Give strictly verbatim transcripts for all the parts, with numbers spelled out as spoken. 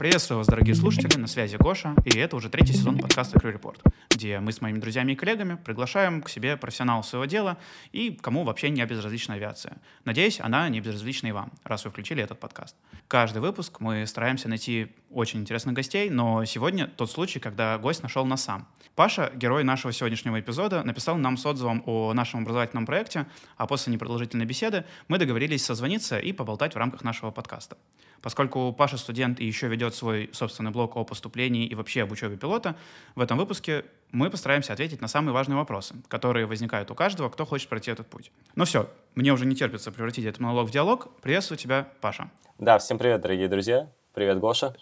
Приветствую вас, дорогие слушатели, на связи Гоша, и это уже третий сезон подкаста Crew Report, где мы с моими друзьями и коллегами приглашаем к себе профессионалов своего дела и кому вообще не безразлична авиация. Надеюсь, она не безразлична и вам, раз вы включили этот подкаст. Каждый выпуск мы стараемся найти очень интересных гостей, но сегодня тот случай, когда гость нашел нас сам. Паша, герой нашего сегодняшнего эпизода, написал нам с отзывом о нашем образовательном проекте, а после непродолжительной беседы мы договорились созвониться и поболтать в рамках нашего подкаста. Поскольку Паша студент и еще ведет свой собственный блог о поступлении и вообще об учебе пилота, в этом выпуске мы постараемся ответить на самые важные вопросы, которые возникают у каждого, кто хочет пройти этот путь. Ну все, мне уже не терпится превратить этот монолог в диалог. Приветствую тебя, Паша. Да, всем привет, дорогие друзья. Привет, Гоша.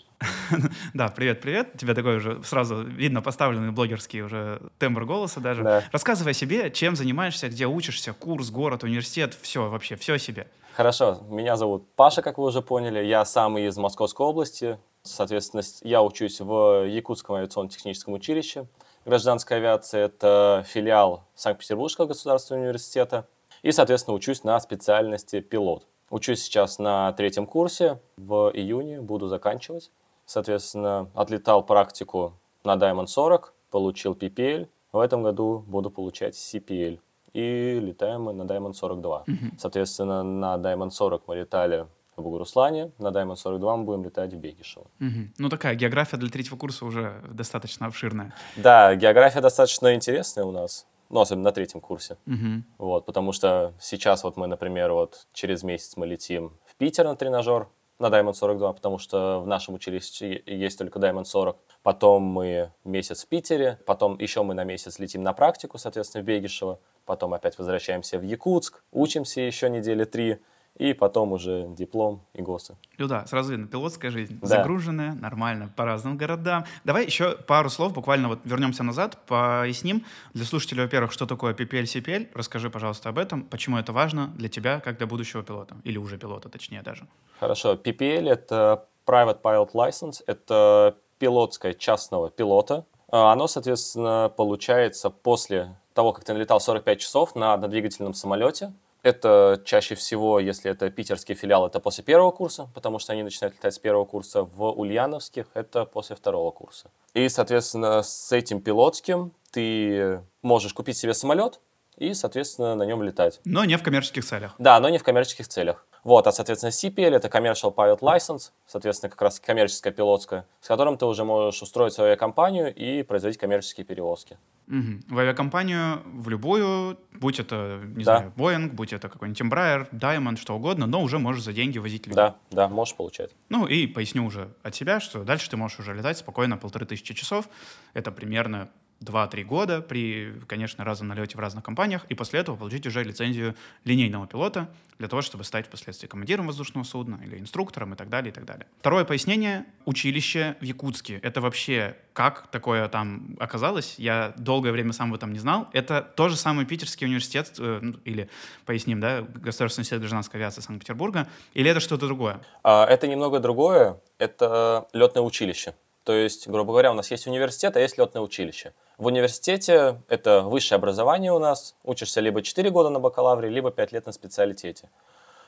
Да, привет-привет. У тебя такой уже сразу видно поставленный блогерский уже тембр голоса даже. Да. Рассказывай о себе, чем занимаешься, где учишься, курс, город, университет, все вообще, все о себе. Хорошо. Меня зовут Паша, как вы уже поняли. Я сам из Московской области. Соответственно, я учусь в Якутском авиационно-техническом училище гражданской авиации. Это филиал Санкт-Петербургского государственного университета. И, соответственно, учусь на специальности пилот. Учусь сейчас на третьем курсе, в июне буду заканчивать. Соответственно, отлетал практику на Diamond сорок, получил пи пи эл. В этом году буду получать си пи эл. И летаем мы на Diamond сорок два. Mm-hmm. Соответственно, на Diamond сорок мы летали в Бугуруслане, на Diamond сорок два мы будем летать в Бегишево. Mm-hmm. Ну, такая география для третьего курса уже достаточно обширная. Да, география достаточно интересная у нас. Ну, особенно на третьем курсе. Uh-huh. Вот, потому что сейчас вот мы, например, вот через месяц мы летим в Питер на тренажер, на Diamond сорок два, потому что в нашем училище есть только Diamond сорок. Потом мы месяц в Питере, потом еще мы на месяц летим на практику, соответственно, в Бегишево. Потом опять возвращаемся в Якутск, учимся еще недели три. И потом уже диплом и госы. Ну да, сразу видно, пилотская жизнь. Да. Загруженная, нормально, по разным городам. Давай еще пару слов, буквально вот вернемся назад, поясним. Для слушателей, во-первых, что такое пи пи эль, си пи эль. Расскажи, пожалуйста, об этом. Почему это важно для тебя, как для будущего пилота? Или уже пилота, точнее даже. Хорошо. пи пи эль — это Private Pilot License. Это пилотская частного пилота. Оно, соответственно, получается после того, как ты налетал сорок пять часов на однодвигательном самолете. Это чаще всего, если это питерский филиал, это после первого курса, потому что они начинают летать с первого курса. В ульяновских это после второго курса. И, соответственно, с этим пилотским ты можешь купить себе самолет и, соответственно, на нем летать. Но не в коммерческих целях. Да, но не в коммерческих целях. Вот, а, соответственно, си пи эль — это Commercial Pilot License, соответственно, как раз коммерческая пилотская, с которым ты уже можешь устроить свою авиакомпанию и производить коммерческие перевозки. Угу. В авиакомпанию, в любую, будь это, не да. знаю, Boeing, будь это какой-нибудь Embraer, Diamond, что угодно, но уже можешь за деньги возить людей. Да, да, можешь получать. Ну и поясню уже от себя, что дальше ты можешь уже летать спокойно полторы тысячи часов, это примерно... два-три года при, конечно, разном налете в разных компаниях, и после этого получить уже лицензию линейного пилота для того, чтобы стать впоследствии командиром воздушного судна или инструктором и так далее, и так далее. Второе пояснение. Училище в Якутске. Это вообще как такое там оказалось? Я долгое время сам об этом не знал. Это тот же самый Питерский университет, э, или, поясним, да, Государственный университет гражданской авиации Санкт-Петербурга, или это что-то другое? Это немного другое. Это летное училище. То есть, грубо говоря, у нас есть университет, а есть летное училище. В университете это высшее образование у нас. Учишься либо четыре года на бакалавре, либо пять лет на специалитете.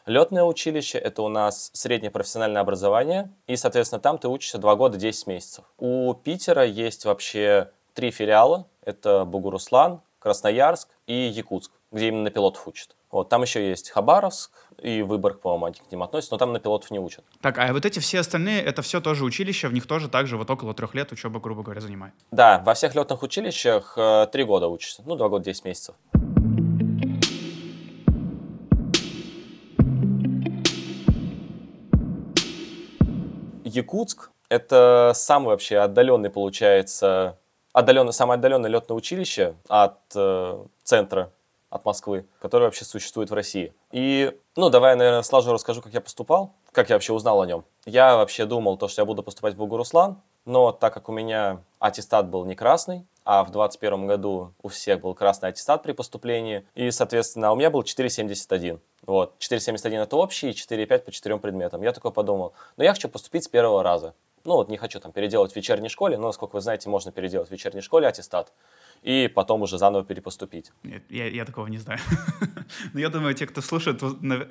Летное училище — это у нас среднее профессиональное образование. И, соответственно, там ты учишься два года десять месяцев. У Питера есть вообще три филиала. Это Бугуруслан, Красноярск и Якутск, где именно на пилотов учат. Вот, там еще есть Хабаровск и Выборг, по-моему, они к ним относятся, но там на пилотов не учат. Так, а вот эти все остальные, это все тоже училища, в них тоже также вот около трех лет учеба, грубо говоря, занимает? Да, во всех летных училищах три года учатся, ну, два года, десять месяцев. Якутск — это самый вообще отдаленный, получается, отдаленный, самое отдаленное летное училище от э, центра, от Москвы, который вообще существует в России. И, ну, давай я, наверное, сразу расскажу, как я поступал, как я вообще узнал о нем. Я вообще думал, то, что я буду поступать в Бугуруслан, но так как у меня аттестат был не красный, а в двадцать первом году у всех был красный аттестат при поступлении, и, соответственно, у меня был четыре семьдесят один. Вот, четыре семьдесят один это общий, и четыре пять по четырем предметам. Я такой подумал, но я хочу поступить с первого раза. Ну, вот не хочу там переделать в вечерней школе, но, насколько вы знаете, можно переделать в вечерней школе аттестат. и потом уже заново перепоступить. Нет, я, я такого не знаю. Но я думаю, те, кто слушает,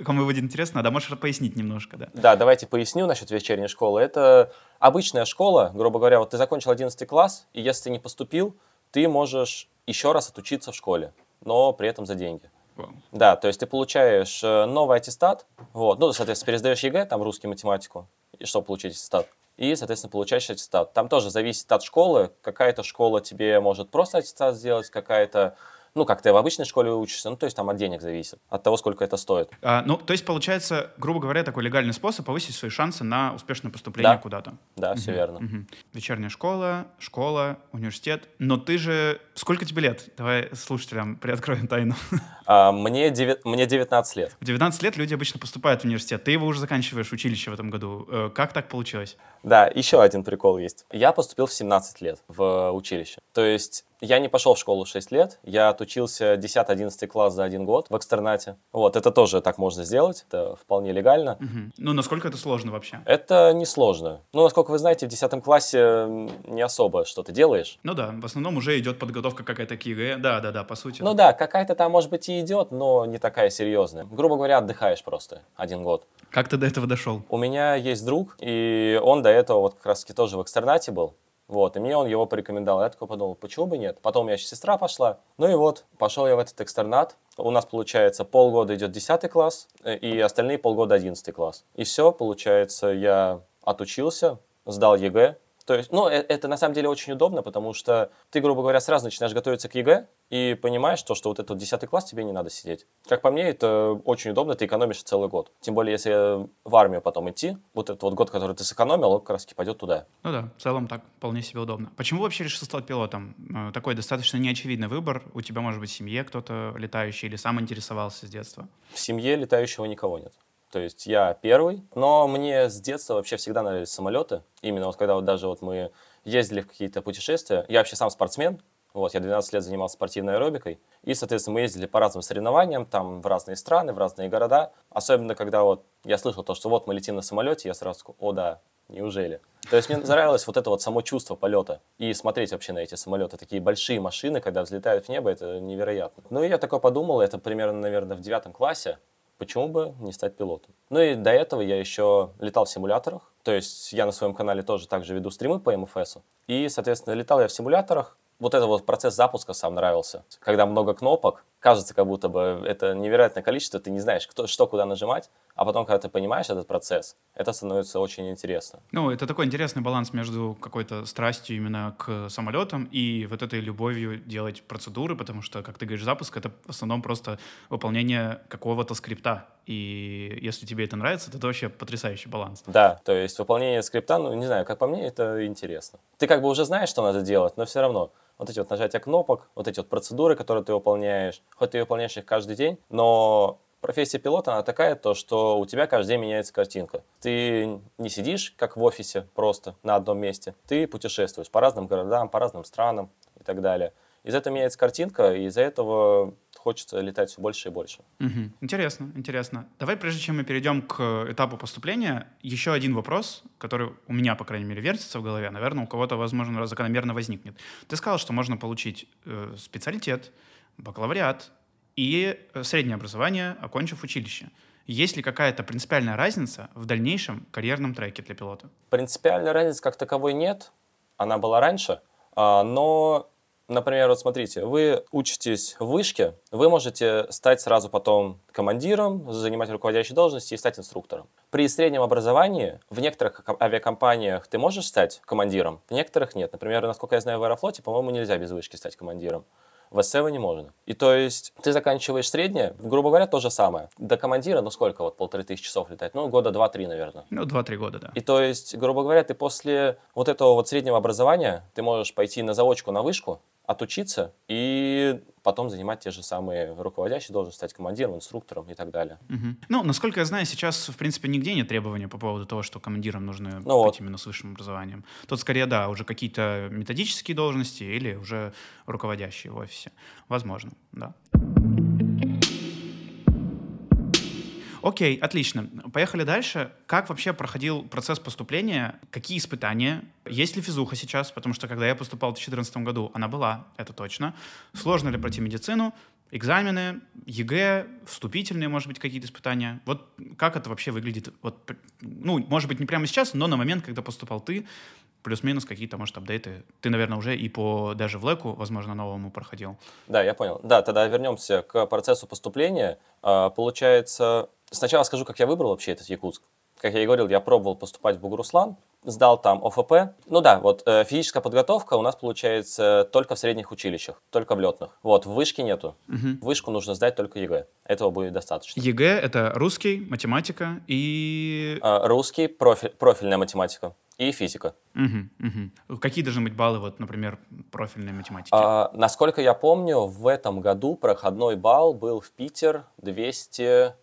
кому будет интересно, да, можешь пояснить немножко, да? Да, давайте поясню насчет вечерней школы. Это обычная школа, грубо говоря, вот ты закончил одиннадцатый класс, и если ты не поступил, ты можешь еще раз отучиться в школе, но при этом за деньги. Wow. Да, то есть ты получаешь новый аттестат, вот, ну, соответственно, пересдаешь ЕГЭ, там, русский, математику, и чтобы получить аттестат. И, соответственно, получаешь аттестат. Там тоже зависит от школы. Какая-то школа тебе может просто аттестат сделать, какая-то, ну, как ты в обычной школе учишься, ну, то есть там от денег зависит, от того, сколько это стоит. А, ну, то есть, получается, грубо говоря, такой легальный способ повысить свои шансы на успешное поступление, да, куда-то. Да, угу, все верно. Угу. Вечерняя школа, школа, университет. Но ты же... Сколько тебе лет? Давай слушателям приоткроем тайну. А, мне, деви... мне девятнадцать лет. В девятнадцать лет люди обычно поступают в университет. Ты его уже заканчиваешь, училище в этом году. Как так получилось? Да, еще один прикол есть. Я поступил в семнадцать лет в училище. То есть... Я не пошел в школу шесть лет, я отучился десятый-одиннадцатый класс за один год в экстернате. Вот, это тоже так можно сделать, это вполне легально. Угу. Ну, насколько это сложно вообще? Это не сложно. Ну, насколько вы знаете, в десятом классе не особо что-то делаешь. Ну да, в основном уже идет подготовка какая-то к ЕГЭ, да-да-да, по сути. Ну да, какая-то там, может быть, и идет, но не такая серьезная. Грубо говоря, отдыхаешь просто один год. Как ты до этого дошел? У меня есть друг, и он до этого вот как раз-таки тоже в экстернате был. Вот, и мне он его порекомендовал. Я такой подумал, почему бы нет? Потом у меня еще сестра пошла. Ну и вот, пошел я в этот экстернат. У нас, получается, полгода идет десятый класс, и остальные полгода одиннадцатый класс. И все, получается, я отучился, сдал ЕГЭ. То есть, ну, это на самом деле очень удобно, потому что ты, грубо говоря, сразу начинаешь готовиться к ЕГЭ и понимаешь, то, что вот этот десятый класс тебе не надо сидеть. Как по мне, это очень удобно, ты экономишь целый год. Тем более, если в армию потом идти, вот этот вот год, который ты сэкономил, он как раз-таки пойдет туда. Ну да, в целом так вполне себе удобно. Почему вообще решил стать пилотом? Такой достаточно неочевидный выбор. У тебя, может быть, в семье кто-то летающий или сам интересовался с детства? В семье летающего никого нет. То есть я первый, но мне с детства вообще всегда нравились самолеты. Именно вот когда вот даже вот мы ездили в какие-то путешествия. Я вообще сам спортсмен, вот, я двенадцать лет занимался спортивной аэробикой. И, соответственно, мы ездили по разным соревнованиям, там в разные страны, в разные города. Особенно, когда вот я слышал то, что вот мы летим на самолете, я сразу такой, о да, неужели? То есть мне нравилось вот это вот само чувство полета. И смотреть вообще на эти самолеты. Такие большие машины, когда взлетают в небо, это невероятно. Ну и я такое подумал, это примерно, наверное, в девятом классе. Почему бы не стать пилотом? Ну и до этого я еще летал в симуляторах. То есть я на своем канале тоже также веду стримы по эм эф эс. И, соответственно, летал я в симуляторах. Вот этот вот процесс запуска сам нравился. Когда много кнопок, кажется, как будто бы это невероятное количество, ты не знаешь, кто, что, куда нажимать. А потом, когда ты понимаешь этот процесс, это становится очень интересно. Ну, это такой интересный баланс между какой-то страстью именно к самолетам и вот этой любовью делать процедуры, потому что, как ты говоришь, запуск — это в основном просто выполнение какого-то скрипта. И если тебе это нравится, то это вообще потрясающий баланс. Да, то есть выполнение скрипта, ну, не знаю, как по мне, это интересно. Ты как бы уже знаешь, что надо делать, но все равно... Вот эти вот нажатия кнопок, вот эти вот процедуры, которые ты выполняешь, хоть ты выполняешь их каждый день, но профессия пилота, она такая, то, что у тебя каждый день меняется картинка. Ты не сидишь, как в офисе, просто на одном месте. Ты путешествуешь по разным городам, по разным странам и так далее. Из-за этого меняется картинка, и из-за этого хочется летать все больше и больше. Угу. Интересно, интересно. Давай, прежде чем мы перейдем к этапу поступления, еще один вопрос, который у меня, по крайней мере, вертится в голове. Наверное, у кого-то, возможно, закономерно возникнет. Ты сказал, что можно получить э, специалитет, бакалавриат и среднее образование, окончив училище. Есть ли какая-то принципиальная разница в дальнейшем карьерном треке для пилота? Принципиальной разницы как таковой нет. Она была раньше, а, но... Например, вот смотрите, вы учитесь в вышке, вы можете стать сразу потом командиром, занимать руководящие должности и стать инструктором. При среднем образовании в некоторых авиакомпаниях ты можешь стать командиром, в некоторых нет. Например, насколько я знаю, в Аэрофлоте, по-моему, нельзя без вышки стать командиром. В СССР не можно. И то есть ты заканчиваешь среднее, грубо говоря, то же самое. До командира, ну сколько вот, полторы тысячи часов летать? Ну, года два-три, наверное. Ну, два-три года, да. И то есть, грубо говоря, ты после вот этого вот среднего образования, ты можешь пойти на заочку, на вышку, отучиться и потом занимать те же самые руководящие должности, стать командиром, инструктором и так далее. Угу. Ну, насколько я знаю, сейчас, в принципе, нигде нет требований по поводу того, что командирам нужно ну быть вот. Именно с высшим образованием. Тут, скорее, да, уже какие-то методические должности или уже руководящие в офисе. Возможно, да. Окей, отлично. Поехали дальше. Как вообще проходил процесс поступления? Какие испытания? Есть ли физуха сейчас? Потому что, когда я поступал в две тысячи четырнадцатом году, она была, это точно. Сложно ли пройти медицину? Экзамены, ЕГЭ, вступительные, может быть, какие-то испытания. Вот как это вообще выглядит? Вот, ну, может быть, не прямо сейчас, но на момент, когда поступал ты, плюс-минус какие-то, может, апдейты. Ты, наверное, уже и по даже ВЛЭКу, возможно, новому проходил. Да, я понял. Да, тогда вернемся к процессу поступления. Получается, сначала скажу, как я выбрал вообще этот Якутск. Как я и говорил, я пробовал поступать в Бугуруслан, сдал там ОФП. Ну да, вот э, физическая подготовка у нас получается только в средних училищах, только в летных. Вот, в вышке нету. Угу. Вышку нужно сдать только ЕГЭ. Этого будет достаточно. ЕГЭ — это русский, математика и... Э, русский, профиль, профильная математика и физика. Угу, угу. Какие должны быть баллы, вот, например, профильной математики? Э, насколько я помню, в этом году проходной балл был в Питер двести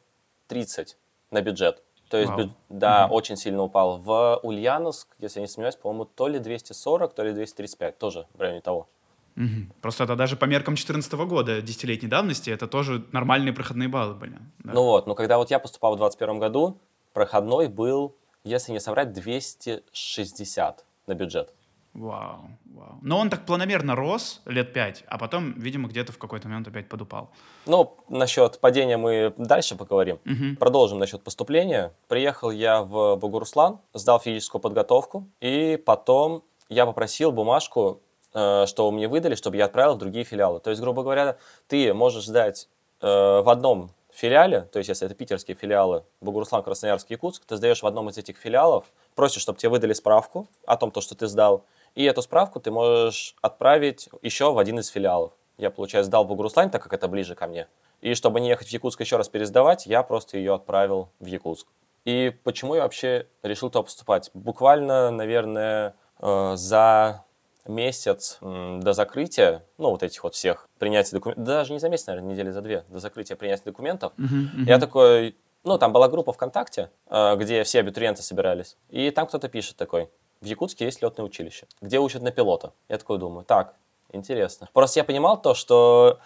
тридцать на бюджет. То есть, wow. да, mm-hmm. очень сильно упал. В Ульяновск, если я не сомневаюсь, по-моему, то ли двести сорок, то ли двести тридцать пять, тоже в районе того. Mm-hmm. Просто это даже по меркам две тысячи четырнадцатого года, десятилетней давности, это тоже нормальные проходные баллы были. Да. Ну вот, но когда вот я поступал в двадцать первом году, проходной был, если не соврать, двести шестьдесят на бюджет. Вау, вау. Но он так планомерно рос лет пять, а потом, видимо, где-то в какой-то момент опять подупал. Ну, насчет падения мы дальше поговорим. Угу. Продолжим насчет поступления. Приехал я в Бугуруслан, сдал физическую подготовку, и потом я попросил бумажку, что мне выдали, чтобы я отправил в другие филиалы. То есть, грубо говоря, ты можешь сдать в одном филиале, то есть, если это питерские филиалы, Бугуруслан, Красноярск, Якутск, ты сдаешь в одном из этих филиалов, просишь, чтобы тебе выдали справку о том, что ты сдал, и эту справку ты можешь отправить еще в один из филиалов. Я, получается, сдал в Бугуруслане, так как это ближе ко мне. И чтобы не ехать в Якутск еще раз пересдавать, я просто ее отправил в Якутск. И почему я вообще решил туда поступать? Буквально, наверное, за месяц до закрытия, ну, вот этих вот всех принятий документов, даже не за месяц, наверное, недели за две, до закрытия принятия документов, uh-huh, uh-huh. я такой, ну, там была группа ВКонтакте, где все абитуриенты собирались, и там кто-то пишет такой: в Якутске есть летное училище, где учат на пилота. Я такой думаю, так, интересно. Просто я понимал то, что,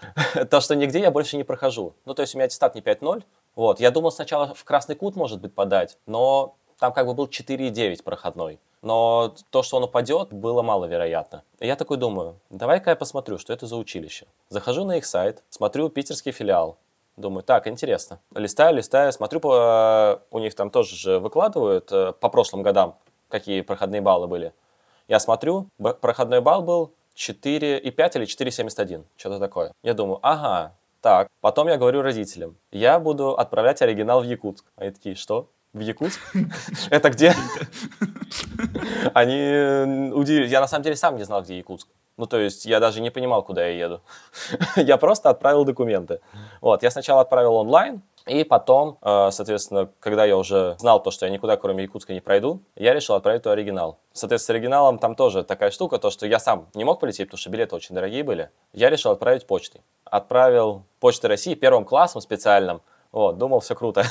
то, что нигде я больше не прохожу. Ну, то есть у меня аттестат не пять ноль. Вот. Я думал сначала в Красный Кут, может быть, подать, но там как бы был четыре девять проходной. Но то, что он упадет, было маловероятно. И я такой думаю, давай-ка я посмотрю, что это за училище. Захожу на их сайт, смотрю питерский филиал. Думаю, так, интересно. Листаю, листаю, смотрю, по... у них там тоже же выкладывают по прошлым годам, какие проходные баллы были. Я смотрю, б- проходной балл был четыре пять или четыре семьдесят один, что-то такое. Я думаю, ага, так. Потом я говорю родителям, я буду отправлять оригинал в Якутск. Они такие, что? В Якутск? Это где? Они удивились. Я на самом деле сам не знал, где Якутск. Ну, то есть, я даже не понимал, куда я еду. Я просто отправил документы. Вот, я сначала отправил онлайн, и потом, соответственно, когда я уже знал то, что я никуда, кроме Якутска, не пройду, я решил отправить туда оригинал. Соответственно, с оригиналом там тоже такая штука, то, что я сам не мог полететь, потому что билеты очень дорогие были. Я решил отправить почтой. Отправил Почтой России первым классом специальным. Вот, думал, все круто.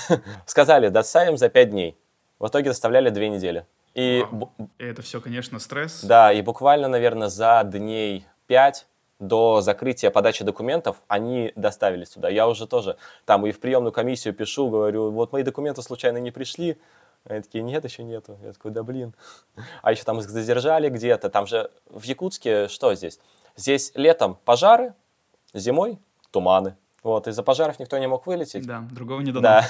Сказали, доставим за пять дней. В итоге доставляли две недели. И б... это все, конечно, стресс. Да, и буквально, наверное, за дней пять до закрытия подачи документов они доставились туда. Я уже тоже там и в приемную комиссию пишу, говорю, вот мои документы случайно не пришли. Они такие, нет, еще нету. Я такой, да блин. А еще там их задержали где-то. Там же в Якутске что здесь? Здесь летом пожары, зимой туманы. Вот, из-за пожаров никто не мог вылететь. Да, другого не дано. Да.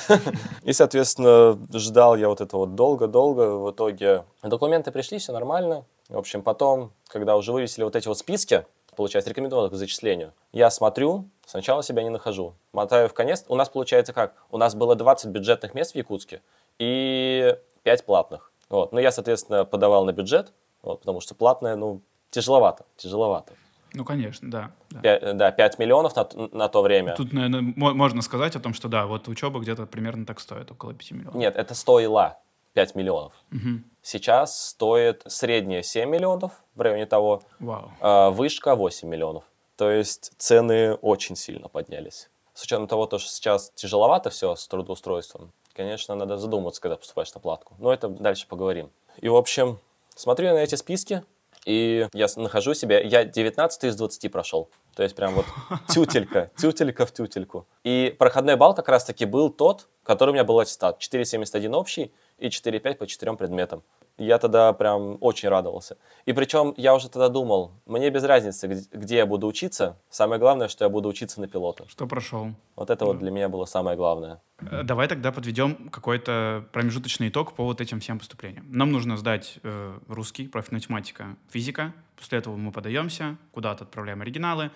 И, соответственно, ждал я вот это вот долго-долго. В итоге документы пришли, все нормально. В общем, потом, когда уже вывесили вот эти вот списки, получается, рекомендованных к зачислению, я смотрю, сначала себя не нахожу. Мотаю в конец. У нас получается как? У нас было двадцать бюджетных мест в Якутске и пять платных. Вот. Ну, я, соответственно, подавал на бюджет, вот, потому что платное, ну, тяжеловато, тяжеловато. Ну, конечно, да. Да, пять, да, пять миллионов на, на то время. Тут, наверное, можно сказать о том, что да, вот учеба где-то примерно так стоит, около пяти миллионов. Нет, это стоило пять миллионов. Угу. Сейчас стоит средняя семь миллионов, в районе того. Вау. А вышка восемь миллионов. То есть цены очень сильно поднялись. С учетом того, что сейчас тяжеловато все с трудоустройством, конечно, надо задуматься, когда поступаешь на платку. Но это дальше поговорим. И, в общем, смотрю я на эти списки, и я нахожу себя, я девятнадцать из двадцати прошел. То есть прям вот тютелька, тютелька в тютельку. И проходной балл как раз-таки был тот, который у меня был аттестат. четыре семьдесят один общий и четыре пять по четырем предметам. Я тогда прям очень радовался. И причем я уже тогда думал, мне без разницы, где я буду учиться. Самое главное, что я буду учиться на пилота. Что прошел. Вот это да. вот для меня было самое главное. Давай тогда подведем какой-то промежуточный итог по вот этим всем поступлениям. Нам нужно сдать э, русский, профильная математика, физика. После этого мы подаемся, куда-то отправляем оригиналы.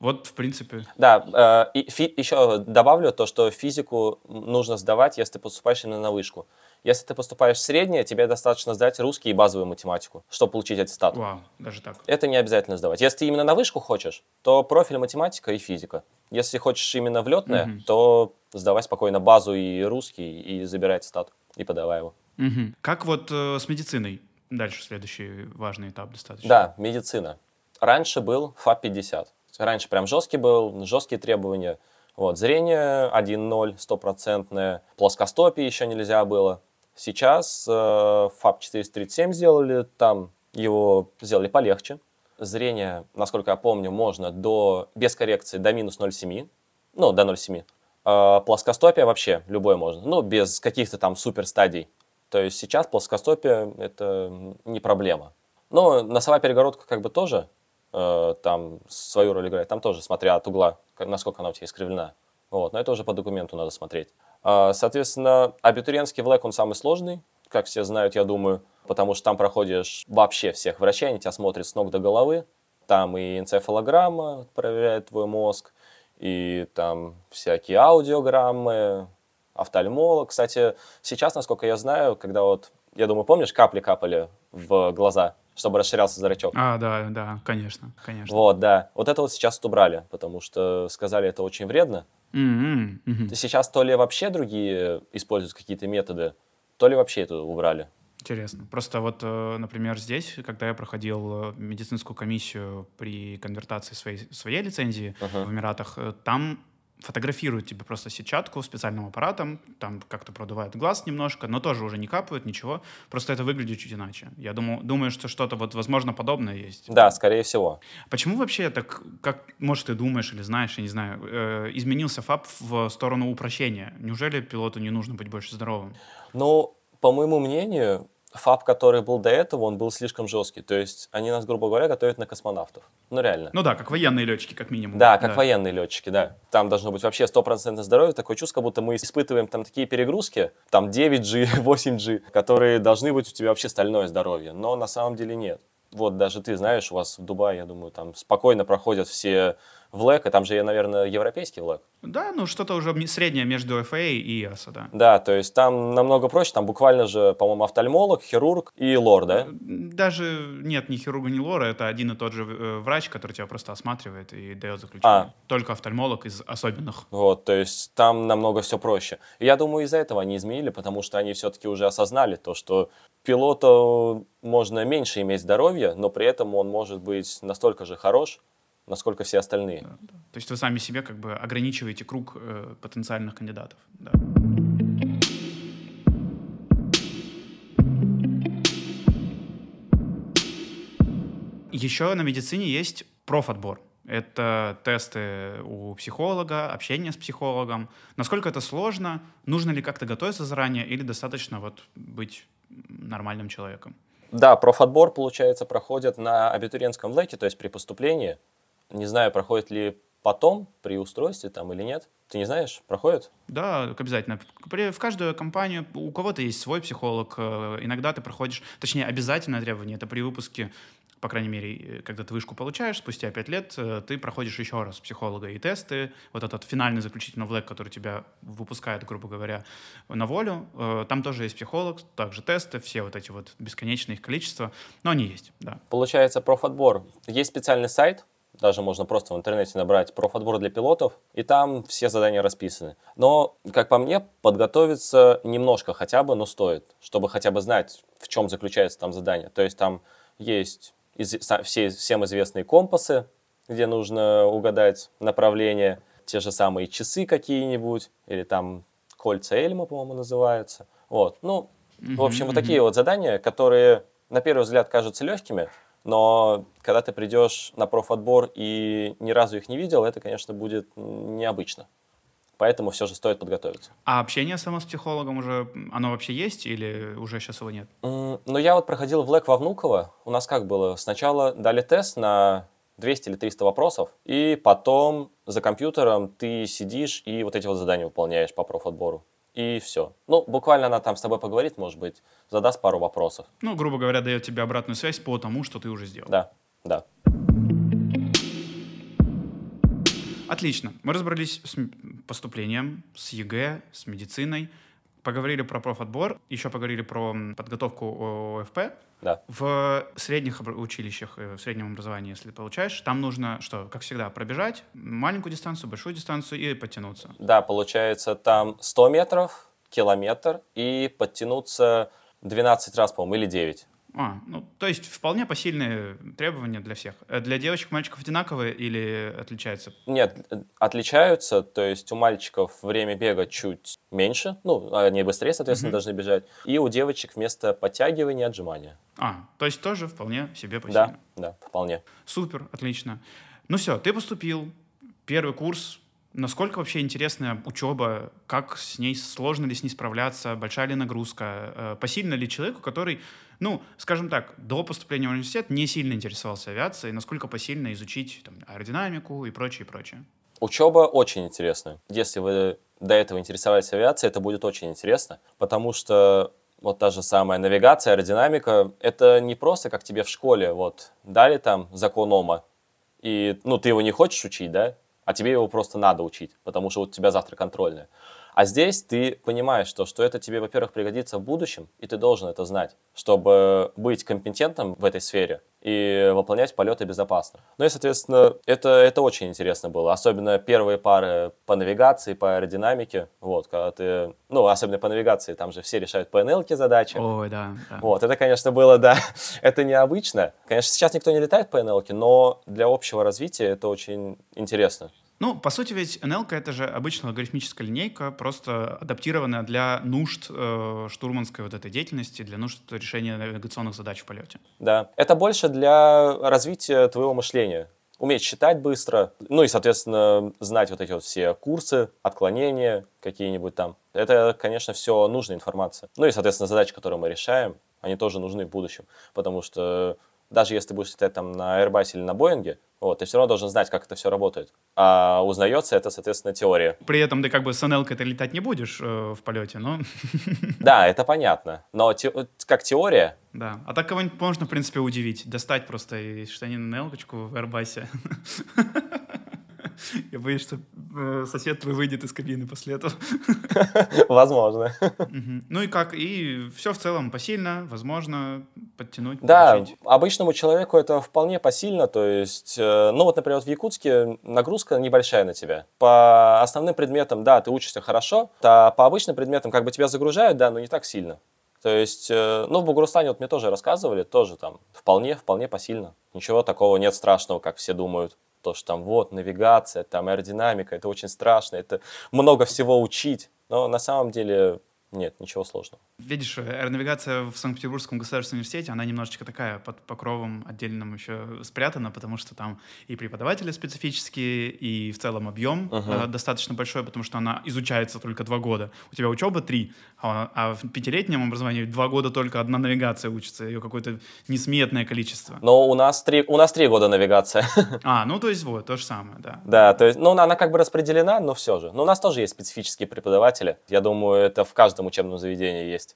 Вот, в принципе... Да, э, и, фи, еще добавлю то, что физику нужно сдавать, если ты поступаешь именно на вышку. Если ты поступаешь в среднее, тебе достаточно сдать русский и базовую математику, чтобы получить аттестат. Вау, даже так. Это не обязательно сдавать. Если ты именно на вышку хочешь, то профиль математика и физика. Если хочешь именно в летное, угу. то сдавай спокойно базу и русский, и забирай аттестат, и подавай его. Угу. Как вот э, с медициной? Дальше следующий важный этап достаточно. Да, медицина. Раньше был ФАП пятьдесят. Раньше прям жесткий был, жесткие требования. Вот, зрение один ноль, стопроцентное, плоскостопие еще нельзя было. Сейчас э, ФАП четыреста тридцать семь сделали, там его сделали полегче. Зрение, насколько я помню, можно до, без коррекции до минус ноль целых семь десятых, ну, до ноль целых семь десятых. Э, плоскостопие вообще любое можно, ну, без каких-то там супер стадий. То есть сейчас плоскостопие – это не проблема. Но носовая перегородка как бы тоже э, там свою роль играет, там тоже, смотря от угла, насколько она у тебя искривлена. Вот, но это уже по документу надо смотреть. Соответственно, абитуриентский ВЛЭК, он самый сложный, как все знают, я думаю, потому что там проходишь вообще всех врачей, они тебя смотрят с ног до головы, там и энцефалограмма проверяет твой мозг, и там всякие аудиограммы, офтальмолог. Кстати, сейчас, насколько я знаю, когда вот, я думаю, помнишь, капли капали в глаза, чтобы расширялся зрачок? А, да, да, конечно, конечно. Вот, да, вот это вот сейчас убрали, потому что сказали, это очень вредно. Mm-hmm. Mm-hmm. Сейчас то ли вообще другие используют какие-то методы, то ли вообще это убрали. Интересно. Просто вот, например, здесь, когда я проходил медицинскую комиссию при конвертации своей, своей лицензии uh-huh. в Эмиратах, там фотографируют тебе просто сетчатку специальным аппаратом, там как-то продувают глаз немножко, но тоже уже не капают, ничего. Просто это выглядит чуть иначе. Я думаю, думаю, что что-то вот, возможно, подобное есть. Да, скорее всего. Почему вообще так, как, может, ты думаешь или знаешь, я не знаю, э, изменился ФАП в сторону упрощения? Неужели пилоту не нужно быть больше здоровым? Ну, по моему мнению, ФАП, который был до этого, он был слишком жесткий. То есть они нас, грубо говоря, готовят на космонавтов. Ну, реально. Ну да, как военные летчики, как минимум. Да, как да. военные летчики, да. Там должно быть вообще стопроцентное здоровье. Такое чувство, как будто мы испытываем там такие перегрузки, там девять джи, восемь джи, которые должны быть у тебя вообще стальное здоровье. Но на самом деле нет. Вот даже ты знаешь, у вас в Дубае, я думаю, там спокойно проходят все ВЛЭК, а там же, наверное, европейский ВЛЭК. Да, ну что-то уже среднее между эф а а и ИАСа, да. Да, то есть там намного проще, там буквально же, по-моему, офтальмолог, хирург и лор, да? Даже нет, ни хирурга, ни лора, это один и тот же врач, который тебя просто осматривает и дает заключение. А. Только офтальмолог из особенных. Вот, то есть там намного все проще. И я думаю, из-за этого они изменили, потому что они все-таки уже осознали то, что пилоту можно меньше иметь здоровья, но при этом он может быть настолько же хорош, насколько все остальные. Да, да. То есть вы сами себе как бы ограничиваете круг э, потенциальных кандидатов. Да. Еще на медицине есть профотбор. Это тесты у психолога, общение с психологом. Насколько это сложно? Нужно ли как-то готовиться заранее или достаточно вот быть нормальным человеком? Да, профотбор, получается, проходит на абитуриентском ВЛЭКе, то есть при поступлении. Не знаю, проходит ли потом при устройстве там или нет. Ты не знаешь, проходит? Да, обязательно. В каждую компанию у кого-то есть свой психолог. Иногда ты проходишь, точнее, обязательное требование. Это при выпуске, по крайней мере, когда ты вышку получаешь, спустя пять лет ты проходишь еще раз психолога и тесты. Вот этот финальный заключительный ВЛЭК, который тебя выпускает, грубо говоря, на волю. Там тоже есть психолог, также тесты, все вот эти вот бесконечные их количество. Но они есть, да. Получается, профотбор. Есть специальный сайт. Даже можно просто в интернете набрать профотбор для пилотов, и там все задания расписаны. Но, как по мне, подготовиться немножко хотя бы, но стоит, чтобы хотя бы знать, в чем заключается там задание. То есть там есть из- все, всем известные компасы, где нужно угадать направление, те же самые часы какие-нибудь, или там кольца Эльма, по-моему, называются. Вот. Ну, в общем, mm-hmm. вот такие вот задания, которые на первый взгляд кажутся легкими, Но когда ты придешь на профотбор и ни разу их не видел, это, конечно, будет необычно. Поэтому все же стоит подготовиться. А общение само с психологом уже, оно вообще есть или уже сейчас его нет? Mm, ну, я вот проходил ВЛЭК во Внуково. У нас как было? Сначала дали тест на двести или триста вопросов, и потом за компьютером ты сидишь и вот эти вот задания выполняешь по профотбору. И все. Ну, буквально она там с тобой поговорит, может быть, задаст пару вопросов. Ну, грубо говоря, дает тебе обратную связь по тому, что ты уже сделал. Да, да. Отлично. Мы разобрались с поступлением, с ЕГЭ, с медициной. Поговорили про профотбор, еще поговорили про подготовку ОФП. Да. В средних училищах, в среднем образовании, если получаешь, там нужно, что, как всегда, пробежать маленькую дистанцию, большую дистанцию и подтянуться. Да, получается там сто метров, километр и подтянуться двенадцать раз, по-моему, или девять. А, ну, то есть вполне посильные требования для всех. Для девочек, мальчиков одинаковые или отличаются? Нет, отличаются. То есть у мальчиков время бега чуть меньше, ну, они быстрее, соответственно, mm-hmm. должны бежать. И у девочек вместо подтягивания отжимания. А, то есть тоже вполне себе посильно. Да, да, вполне. Супер, отлично. Ну все, ты поступил, первый курс. Насколько вообще интересная учеба? Как с ней, сложно ли с ней справляться? Большая ли нагрузка? Посильно ли человеку, который, ну, скажем так, до поступления в университет не сильно интересовался авиацией? Насколько посильно изучить там, аэродинамику и прочее, прочее? Учеба очень интересная. Если вы до этого интересовались авиацией, это будет очень интересно, потому что вот та же самая навигация, аэродинамика, это не просто как тебе в школе вот дали там закон Ома, и, ну, ты его не хочешь учить, да? А тебе его просто надо учить, потому что у тебя завтра контрольная. А здесь ты понимаешь, что, что это тебе, во-первых, пригодится в будущем, и ты должен это знать, чтобы быть компетентным в этой сфере и выполнять полеты безопасно. Ну и, соответственно, это, это очень интересно было. Особенно первые пары по навигации, по аэродинамике. Вот, когда ты, ну, особенно по навигации, там же все решают по эн эл ке задачи. Ой, да, да. Вот, это, конечно, было, да, это необычно. Конечно, сейчас никто не летает по эн эл ке, но для общего развития это очень интересно. Ну, по сути, ведь эн эл ка — это же обычная логарифмическая линейка, просто адаптированная для нужд э, штурманской вот этой деятельности, для нужд решения навигационных задач в полете. Да, это больше для развития твоего мышления. Уметь считать быстро, ну и, соответственно, знать вот эти вот все курсы, отклонения какие-нибудь там. Это, конечно, все нужная информация. Ну и, соответственно, задачи, которые мы решаем, они тоже нужны в будущем, потому что даже если ты будешь летать там на Airbus или на Boeing, вот, ты все равно должен знать, как это все работает. А узнается это, соответственно, теория. При этом ты как бы с эн эл ка ты летать не будешь э, в полете, но... Да, это понятно. Но те, как теория... Да, а так кого-нибудь можно, в принципе, удивить. Достать просто из штанины эн эл-кочку в Airbus. Я боюсь, что сосед твой выйдет из кабины после этого. Возможно. Угу. Ну и как? И все в целом посильно, возможно, подтянуть, да, получить. Обычному человеку это вполне посильно. То есть, ну вот, например, в Якутске нагрузка небольшая на тебя. По основным предметам, да, ты учишься хорошо, а по обычным предметам как бы тебя загружают, да, но не так сильно. То есть, ну, в Бугуруслане вот мне тоже рассказывали, тоже там вполне, вполне посильно. Ничего такого нет страшного, как все думают. То, что там вот навигация, там аэродинамика, это очень страшно, это много всего учить. Но на самом деле нет, ничего сложного. Видишь, аэронавигация в Санкт-Петербургском государственном университете, она немножечко такая под покровом отдельным еще спрятана, потому что там и преподаватели специфические, и в целом объем uh-huh. достаточно большой, потому что она изучается только два года. У тебя учеба три, а в пятилетнем образовании два года только одна навигация учится, ее какое-то несметное количество. Но у нас три, у нас три года навигация. А, ну то есть вот, то же самое, да. Да, то есть, ну она как бы распределена, но все же. Но у нас тоже есть специфические преподаватели. Я думаю, это в каждом учебном заведении есть.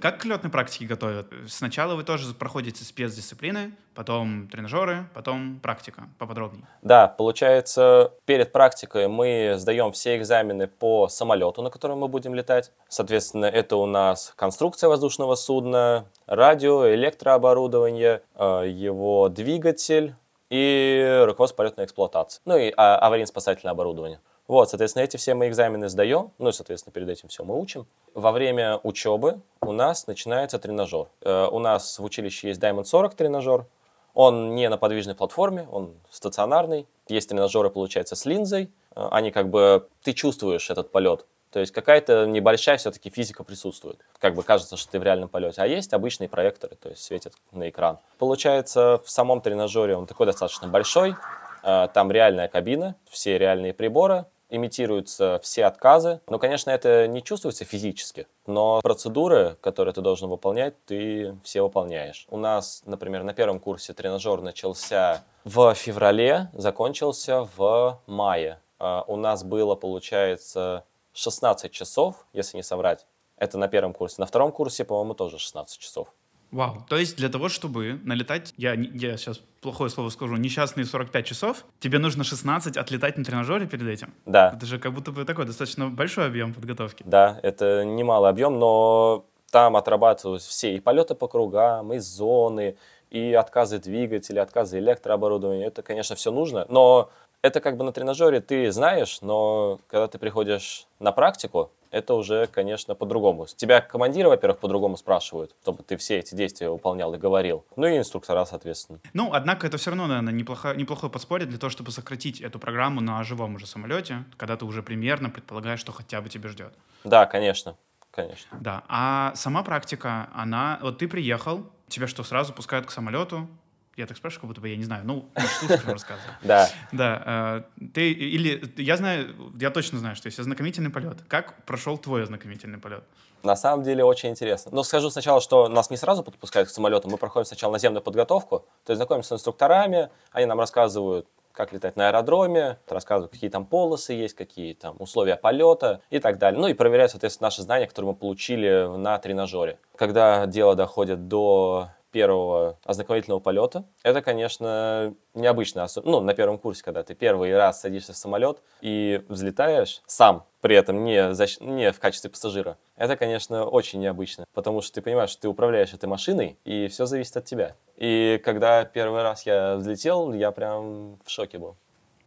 Как к летной практике готовят? Сначала вы тоже проходите спецдисциплины, потом тренажеры, потом практика. Поподробнее. Да, получается, перед практикой мы сдаем все экзамены по самолету, на котором мы будем летать. Соответственно, это у нас конструкция воздушного судна, радио, электрооборудование, его двигатель и руководство полетной эксплуатации, ну и а, аварийно-спасательное оборудование. Вот, соответственно, эти все мы экзамены сдаем, ну и, соответственно, перед этим все мы учим. Во время учебы у нас начинается тренажер. Э, у нас в училище есть Diamond сорок тренажер, он не на подвижной платформе, он стационарный. Есть тренажеры, получается, с линзой, они как бы, ты чувствуешь этот полет. То есть какая-то небольшая все-таки физика присутствует. Как бы кажется, что ты в реальном полете. А есть обычные проекторы, то есть светят на экран. Получается, в самом тренажере он такой достаточно большой. Там реальная кабина, все реальные приборы, имитируются все отказы. Ну, конечно, это не чувствуется физически, но процедуры, которые ты должен выполнять, ты все выполняешь. У нас, например, на первом курсе тренажер начался в феврале, закончился в мае. У нас было, получается, шестнадцать часов, если не соврать. Это на первом курсе. На втором курсе, по-моему, тоже шестнадцать часов. Вау. То есть для того, чтобы налетать, я, я сейчас плохое слово скажу, несчастные сорок пять часов, тебе нужно шестнадцать отлетать на тренажере перед этим? Да. Это же как будто бы такой достаточно большой объем подготовки. Да, это немалый объем, но там отрабатывают все и полеты по кругам, и зоны, и отказы двигателя, отказы электрооборудования. Это, конечно, все нужно, но это как бы на тренажере ты знаешь, но когда ты приходишь на практику, это уже, конечно, по-другому. Тебя командиры, во-первых, по-другому спрашивают, чтобы ты все эти действия выполнял и говорил. Ну и инструктора, соответственно. Ну, однако, это все равно, наверное, неплохо, неплохое подспорье для того, чтобы сократить эту программу на живом уже самолете, когда ты уже примерно предполагаешь, что хотя бы тебя ждет. Да, конечно, конечно. Да, а сама практика, она... Вот ты приехал, тебя что, сразу пускают к самолету? Я так спрашиваю, как будто бы я не знаю. Ну, слушателям рассказываю. Да. Да. Ты или... Я знаю, я точно знаю, что есть ознакомительный полет. Как прошел твой ознакомительный полет? На самом деле очень интересно. Но скажу сначала, что нас не сразу подпускают к самолету. Мы проходим сначала наземную подготовку. То есть знакомимся с инструкторами. Они нам рассказывают, как летать на аэродроме, рассказывают, какие там полосы есть, какие там условия полета и так далее. Ну и проверяют, соответственно, наши знания, которые мы получили на тренажере. Когда дело доходит до первого ознакомительного полета. Это, конечно, необычно. Ну, на первом курсе, когда ты первый раз садишься в самолет и взлетаешь сам, при этом не, защ... не в качестве пассажира. Это, конечно, очень необычно, потому что ты понимаешь, что ты управляешь этой машиной, и все зависит от тебя. И когда первый раз я взлетел, я прям в шоке был.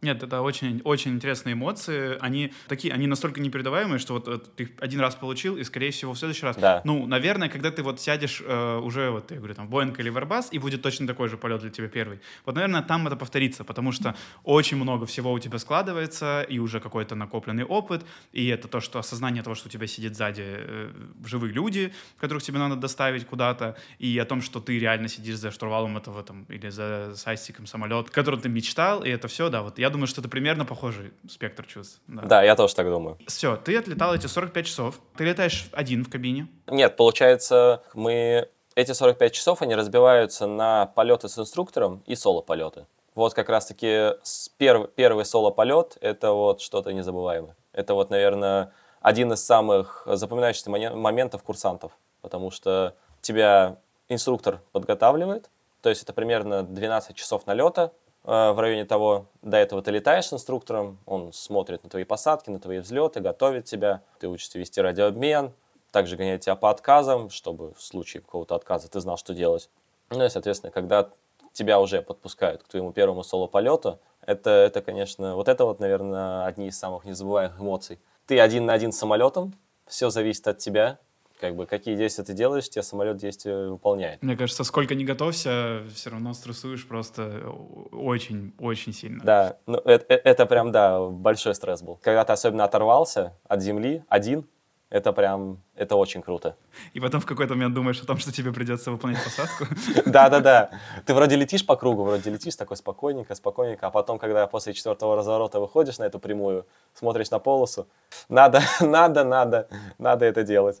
Нет, это очень, очень интересные эмоции. Они такие, они настолько непередаваемые, что вот, вот ты один раз получил, и, скорее всего, в следующий раз. Да. Ну, наверное, когда ты вот сядешь э, уже, вот я говорю, там, в Boeing или в Airbus, и будет точно такой же полет для тебя первый. Вот, наверное, там это повторится, потому что очень много всего у тебя складывается, и уже какой-то накопленный опыт, и это то, что осознание того, что у тебя сидят сзади э, живые люди, которых тебе надо доставить куда-то, и о том, что ты реально сидишь за штурвалом этого, там, или за сайстиком самолета, о котором ты мечтал, и это все, да, вот я думаю, что это примерно похожий спектр чувств. Да. да, я тоже так думаю. Все, ты отлетал эти сорок пять часов. Ты летаешь один в кабине? Нет, получается, мы... Эти сорок пять часов, они разбиваются на полеты с инструктором и соло-полеты. Вот как раз-таки перв... первый соло-полет — это вот что-то незабываемое. Это вот, наверное, один из самых запоминающихся моментов курсантов, потому что тебя инструктор подготавливает, то есть это примерно двенадцать часов налета, в районе того, до этого ты летаешь с инструктором, он смотрит на твои посадки, на твои взлеты, готовит тебя, ты учишься вести радиообмен, также гоняет тебя по отказам, чтобы в случае какого-то отказа ты знал, что делать. Ну и, соответственно, когда тебя уже подпускают к твоему первому соло-полету, это, это, конечно, вот это вот, наверное, одни из самых незабываемых эмоций. Ты один на один с самолетом, все зависит от тебя. Как бы, какие действия ты делаешь, тебе самолет действия выполняет. Мне кажется, сколько не готовься, все равно стрессуешь просто очень-очень сильно. Да, ну, это, это прям, да, большой стресс был. Когда ты особенно оторвался от земли, один, это прям, это очень круто. И потом в какой-то момент думаешь о том, что тебе придется выполнять посадку. Да-да-да. Ты вроде летишь по кругу, вроде летишь такой спокойненько, спокойненько, а потом, когда после четвертого разворота выходишь на эту прямую, смотришь на полосу, надо, надо, надо, надо это делать.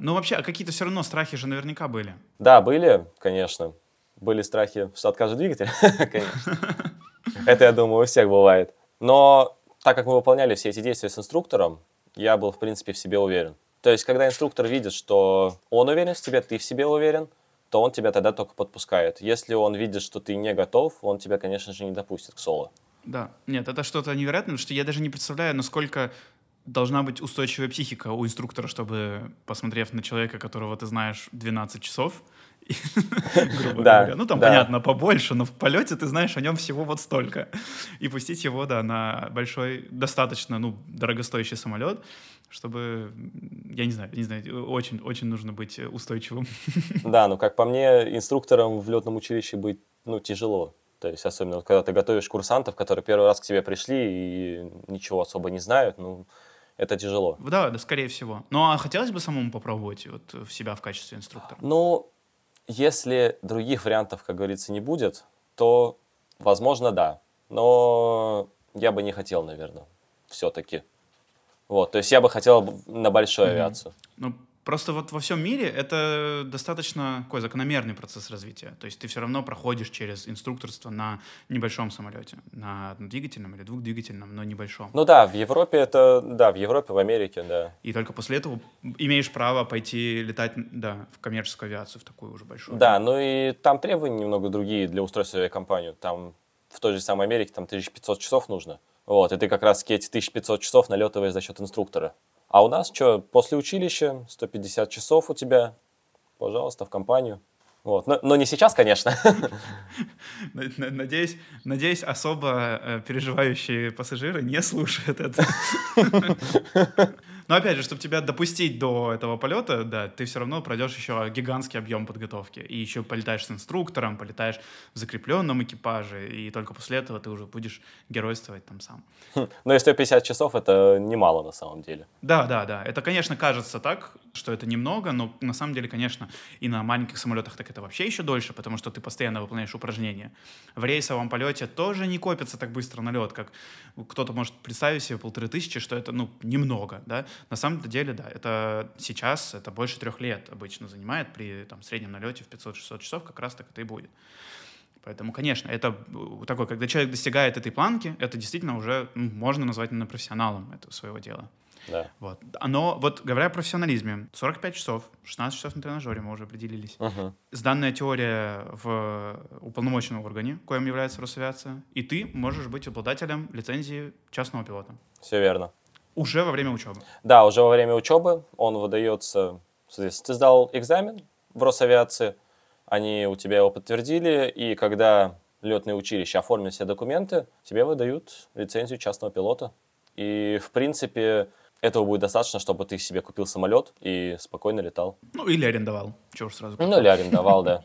Ну, вообще, а какие-то все равно страхи же наверняка были. Да, были, конечно. Были страхи, что откажет двигатель, конечно. Это, я думаю, у всех бывает. Но так как мы выполняли все эти действия с инструктором, я был, в принципе, в себе уверен. То есть, когда инструктор видит, что он уверен в тебе, ты в себе уверен, то он тебя тогда только подпускает. Если он видит, что ты не готов, он тебя, конечно же, не допустит к соло. Да, нет, это что-то невероятное, потому что я даже не представляю, насколько... должна быть устойчивая психика у инструктора, чтобы, посмотрев на человека, которого ты знаешь двенадцать часов, грубо говоря, ну там, понятно, побольше, но в полете ты знаешь о нем всего вот столько. И пустить его, да, на большой, достаточно, ну, дорогостоящий самолет, чтобы, я не знаю, не знаю, очень, очень нужно быть устойчивым. Да, ну, как по мне, инструктором в летном училище быть, ну, тяжело. То есть, особенно, когда ты готовишь курсантов, которые первый раз к тебе пришли и ничего особо не знают, ну, это тяжело. Да, да, скорее всего. Ну, а хотелось бы самому попробовать вот в себя в качестве инструктора? Ну, если других вариантов, как говорится, не будет, то, возможно, да. Но я бы не хотел, наверное, все-таки. Вот, то есть, я бы хотел на большую mm-hmm. авиацию. Ну, просто вот во всем мире это достаточно такой закономерный процесс развития. То есть ты все равно проходишь через инструкторство на небольшом самолете, на однодвигательном или двухдвигательном, но небольшом. Ну да, в Европе это, да, в Европе, в Америке, да. И только после этого имеешь право пойти летать, да, в коммерческую авиацию, в такую уже большую. Да, ну и там требования немного другие для устройства авиакомпании. Там в той же самой Америке там тысяча пятьсот часов нужно. Вот, и ты как раз эти тысяча пятьсот часов налетываешь за счет инструктора. А у нас что, после училища сто пятьдесят часов у тебя, пожалуйста, в компанию. Вот. Но, но не сейчас, конечно. Надеюсь, надеюсь, особо переживающие пассажиры не слушают это. Но опять же, чтобы тебя допустить до этого полета, да, ты все равно пройдешь еще гигантский объем подготовки. И еще полетаешь с инструктором, полетаешь в закрепленном экипаже, и только после этого ты уже будешь геройствовать там сам. Ну и сто пятьдесят часов — это немало на самом деле. Да, да, да. Это, конечно, кажется так, что это немного, но на самом деле, конечно, и на маленьких самолетах так это вообще еще дольше, потому что ты постоянно выполняешь упражнения. В рейсовом полете тоже не копится так быстро налет, как кто-то может представить себе полторы тысячи, что это, ну, немного, да. На самом деле, да, это сейчас, это больше трех лет обычно занимает, при там среднем налете в пятьсот-шестьсот часов как раз так это и будет. Поэтому, конечно, это такое, когда человек достигает этой планки, это действительно уже, ну, можно назвать, наверное, профессионалом этого своего дела. Да. Вот. Но вот говоря о профессионализме, сорок пять часов, шестнадцать часов на тренажере мы уже определились. Угу. Сданная теория в уполномоченном органе, коим является Росавиация, и ты можешь быть обладателем лицензии частного пилота. Все верно. Уже во время учебы? Да, уже во время учебы он выдается, соответственно, ты сдал экзамен в Росавиации, они у тебя его подтвердили, и когда летное училище оформит все документы, тебе выдают лицензию частного пилота. И, в принципе, этого будет достаточно, чтобы ты себе купил самолет и спокойно летал. Ну, или арендовал. Чего уж сразу купил. Ну, или арендовал, да.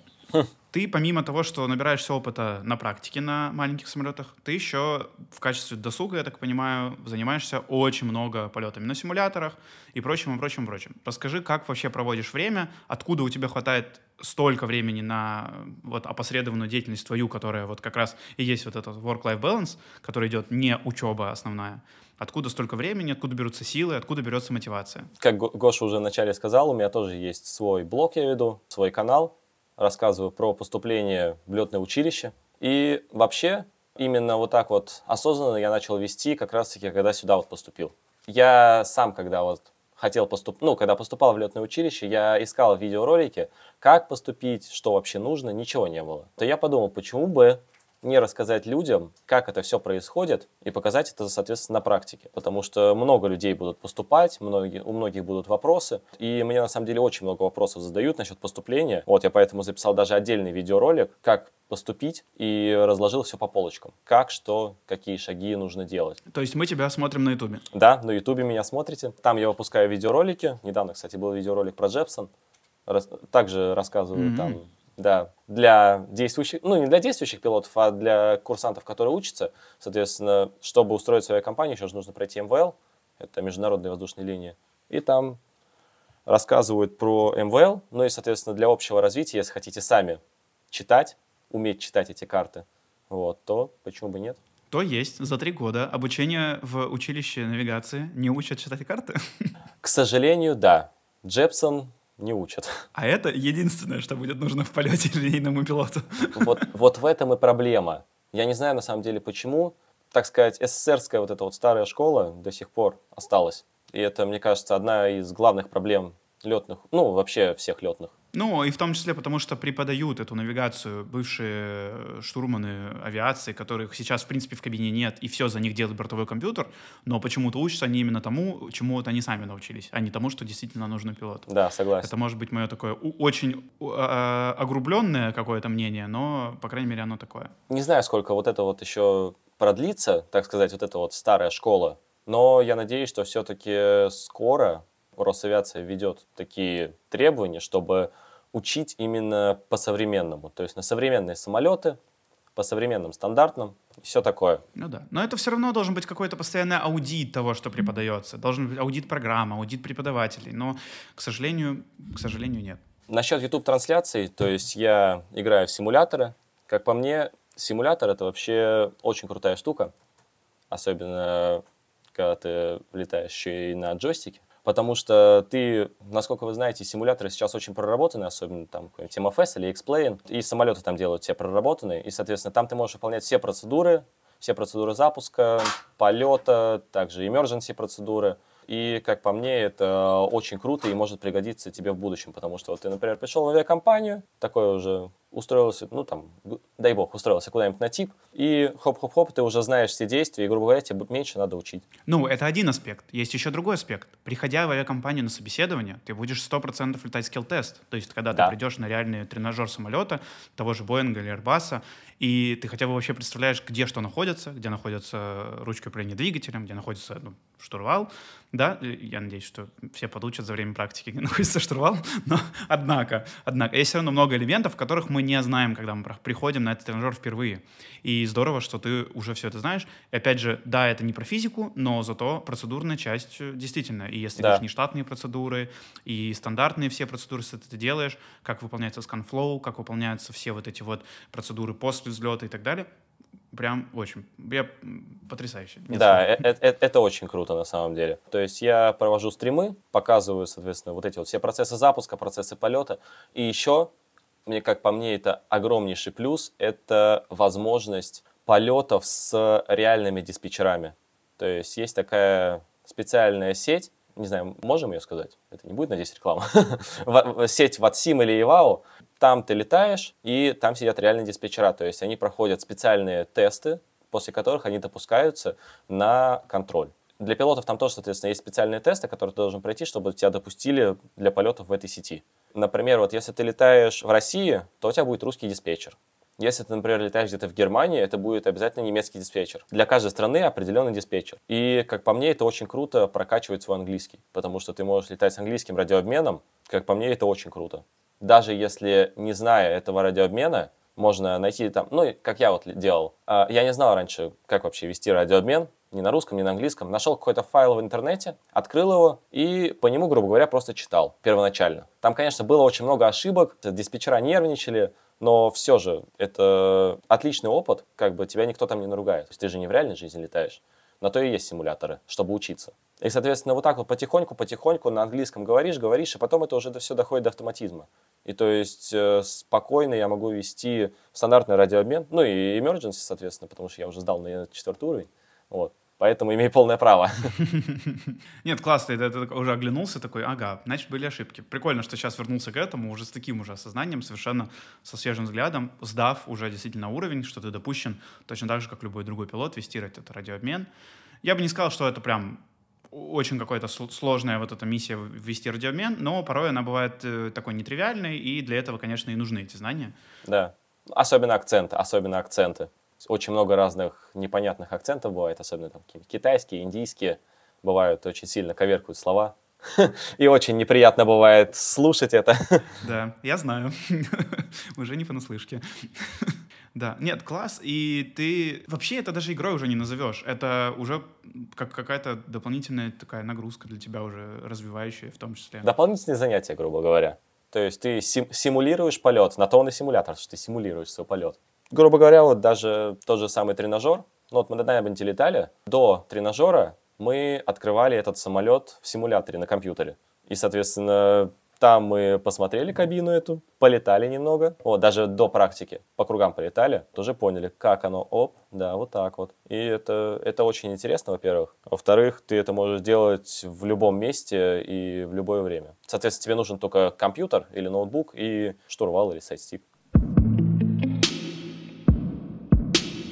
Ты, помимо того, что набираешься опыта на практике на маленьких самолетах, ты еще в качестве досуга, я так понимаю, занимаешься очень много полетами на симуляторах и прочим, и прочим, и прочим. Расскажи, как вообще проводишь время, откуда у тебя хватает столько времени на вот опосредованную деятельность твою, которая вот как раз и есть вот этот work-life balance, который идет не учеба основная. Откуда столько времени, откуда берутся силы, откуда берется мотивация? Как Гоша уже вначале сказал, у меня тоже есть свой блог, я веду, свой канал. Рассказываю про поступление в летное училище. И вообще, именно вот так вот осознанно я начал вести как раз-таки, когда сюда вот поступил. Я сам, когда вот хотел поступать, ну, когда поступал в летное училище, я искал видеоролики, как поступить, что вообще нужно, ничего не было. То я подумал, почему бы не рассказать людям, как это все происходит, и показать это, соответственно, на практике. Потому что много людей будут поступать, многие, у многих будут вопросы. И мне, на самом деле, очень много вопросов задают насчет поступления. Вот я поэтому записал даже отдельный видеоролик, как поступить, и разложил все по полочкам. Как, что, какие шаги нужно делать. То есть мы тебя смотрим на Ютубе? Да, на Ютубе меня смотрите. Там я выпускаю видеоролики. Недавно, кстати, был видеоролик про Jeppesen. Рас... Также рассказываю mm-hmm. там... Да, для действующих, ну не для действующих пилотов, а для курсантов, которые учатся. Соответственно, чтобы устроить свою компанию, еще же нужно пройти эм вэ эл, это международные воздушные линии. И там рассказывают про эм вэ эл, ну и, соответственно, для общего развития, если хотите сами читать, уметь читать эти карты, вот, то почему бы нет? То есть за три года обучение в училище навигации не учат читать карты? К сожалению, да. Jeppesen... не учат. А это единственное, что будет нужно в полете линейному пилоту. Вот, вот в этом и проблема. Я не знаю, на самом деле, почему, так сказать, эсэсэрская вот эта вот старая школа до сих пор осталась. И это, мне кажется, одна из главных проблем летных, ну, вообще всех летных Ну, и в том числе потому, что преподают эту навигацию бывшие штурманы авиации, которых сейчас, в принципе, в кабине нет, и все за них делает бортовой компьютер, но почему-то учатся они именно тому, чему вот они сами научились, а не тому, что действительно нужно пилоту. Да, согласен. Это может быть мое такое очень огрубленное какое-то мнение, но, по крайней мере, оно такое. Не знаю, сколько вот это вот еще продлится, так сказать, вот эта вот старая школа, но я надеюсь, что все-таки скоро Росавиация ведет такие требования, чтобы учить именно по-современному, то есть на современные самолеты, по современным стандартам, все такое. Ну да, но это все равно должен быть какой-то постоянный аудит того, что преподается, должен быть аудит программы, аудит преподавателей, но, к сожалению, к сожалению, нет. Насчет YouTube-трансляций, то есть я играю в симуляторы, как по мне, симулятор — это вообще очень крутая штука, особенно когда ты летаешь еще и на джойстике. Потому что ты, насколько вы знаете, симуляторы сейчас очень проработаны, особенно там какой-нибудь эм эф эс или X-Plane, и самолеты там делают все проработанные, и, соответственно, там ты можешь выполнять все процедуры, все процедуры запуска, полета, также emergency процедуры, и, как по мне, это очень круто и может пригодиться тебе в будущем, потому что вот ты, например, пришел в авиакомпанию, такой уже устроился, ну там, дай бог, устроился куда-нибудь на тип, и хоп-хоп-хоп, ты уже знаешь все действия, и, грубо говоря, тебе меньше надо учить. Ну, это один аспект. Есть еще другой аспект. Приходя в авиакомпанию на собеседование, ты будешь сто процентов летать скилл-тест. То есть, когда да. ты придешь на реальный тренажер самолета, того же Boeing или Airbus, и ты хотя бы вообще представляешь, где что находится, где находится ручка управления двигателем, где находится ну, штурвал, да, я надеюсь, что все подучат за время практики, где находится штурвал, но однако, однако, есть все равно много элементов, которых мы не знаем, когда мы приходим на этот тренажер впервые. И здорово, что ты уже все это знаешь. И опять же, да, это не про физику, но зато процедурная часть действительно. И если да. нештатные процедуры, и стандартные все процедуры, если ты делаешь, как выполняется scan-flow, как выполняются все вот эти вот процедуры после взлета и так далее, прям очень. Я потрясающе. Не да, это, это, это очень круто на самом деле. То есть я провожу стримы, показываю, соответственно, вот эти вот все процессы запуска, процессы полета, и еще... Мне, как по мне, это огромнейший плюс. Это возможность полетов с реальными диспетчерами. То есть есть такая специальная сеть, не знаю, можем ее сказать? Это не будет, надеюсь, реклама. Сеть ватсим или ивао. Там ты летаешь, и там сидят реальные диспетчера. То есть они проходят специальные тесты, после которых они допускаются на контроль. Для пилотов там тоже, соответственно, есть специальные тесты, которые ты должен пройти, чтобы тебя допустили для полетов в этой сети. Например, вот если ты летаешь в России, то у тебя будет русский диспетчер. Если ты, например, летаешь где-то в Германии, это будет обязательно немецкий диспетчер. Для каждой страны определенный диспетчер. И, как по мне, это очень круто прокачивать свой английский, потому что ты можешь летать с английским радиообменом. Как по мне, это очень круто. Даже если, не зная этого радиообмена, можно найти там... Ну, как я вот делал. Я не знал раньше, как вообще вести радиообмен. Ни на русском, ни на английском, нашел какой-то файл в интернете, открыл его и по нему, грубо говоря, просто читал первоначально. Там, конечно, было очень много ошибок, диспетчера нервничали, но все же это отличный опыт, как бы тебя никто там не наругает. То есть ты же не в реальной жизни летаешь, на то и есть симуляторы, чтобы учиться. И, соответственно, вот так вот потихоньку-потихоньку на английском говоришь, говоришь, и потом это уже все доходит до автоматизма. И то есть спокойно я могу вести стандартный радиообмен, ну и emergency, соответственно, потому что я уже сдал на четвертый уровень. Вот. Поэтому имею полное право. Нет, классно, ты, ты уже оглянулся такой, ага, значит, были ошибки. Прикольно, что сейчас вернулся к этому уже с таким уже осознанием, совершенно со свежим взглядом, сдав уже действительно уровень, что ты допущен точно так же, как любой другой пилот, вести этот радиообмен. Я бы не сказал, что это прям очень какая-то сложная вот эта миссия вести радиообмен, но порой она бывает такой нетривиальной, и для этого, конечно, и нужны эти знания. Да, особенно акценты, особенно акценты. Очень много разных непонятных акцентов бывает, особенно там китайские, индийские. Бывают, очень сильно коверкуют слова. И очень неприятно бывает слушать это. Да, я знаю. Уже не понаслышке. Да, нет, класс. И ты... Вообще это даже игрой уже не назовешь. Это уже как какая-то дополнительная такая нагрузка для тебя уже развивающая в том числе. Дополнительные занятия, грубо говоря. То есть ты симулируешь полет. На то он и симулятор, что ты симулируешь свой полет. Грубо говоря, вот даже тот же самый тренажер, ну вот мы на Diamond летали, до тренажера мы открывали этот самолет в симуляторе на компьютере. И, соответственно, Там мы посмотрели кабину эту, полетали немного, о, даже до практики по кругам полетали, тоже поняли, как оно, оп, да, вот так вот. И это, это очень интересно, во-первых. Во-вторых, ты это можешь делать в любом месте и в любое время. Соответственно, тебе нужен только компьютер или ноутбук и штурвал или сайдстик.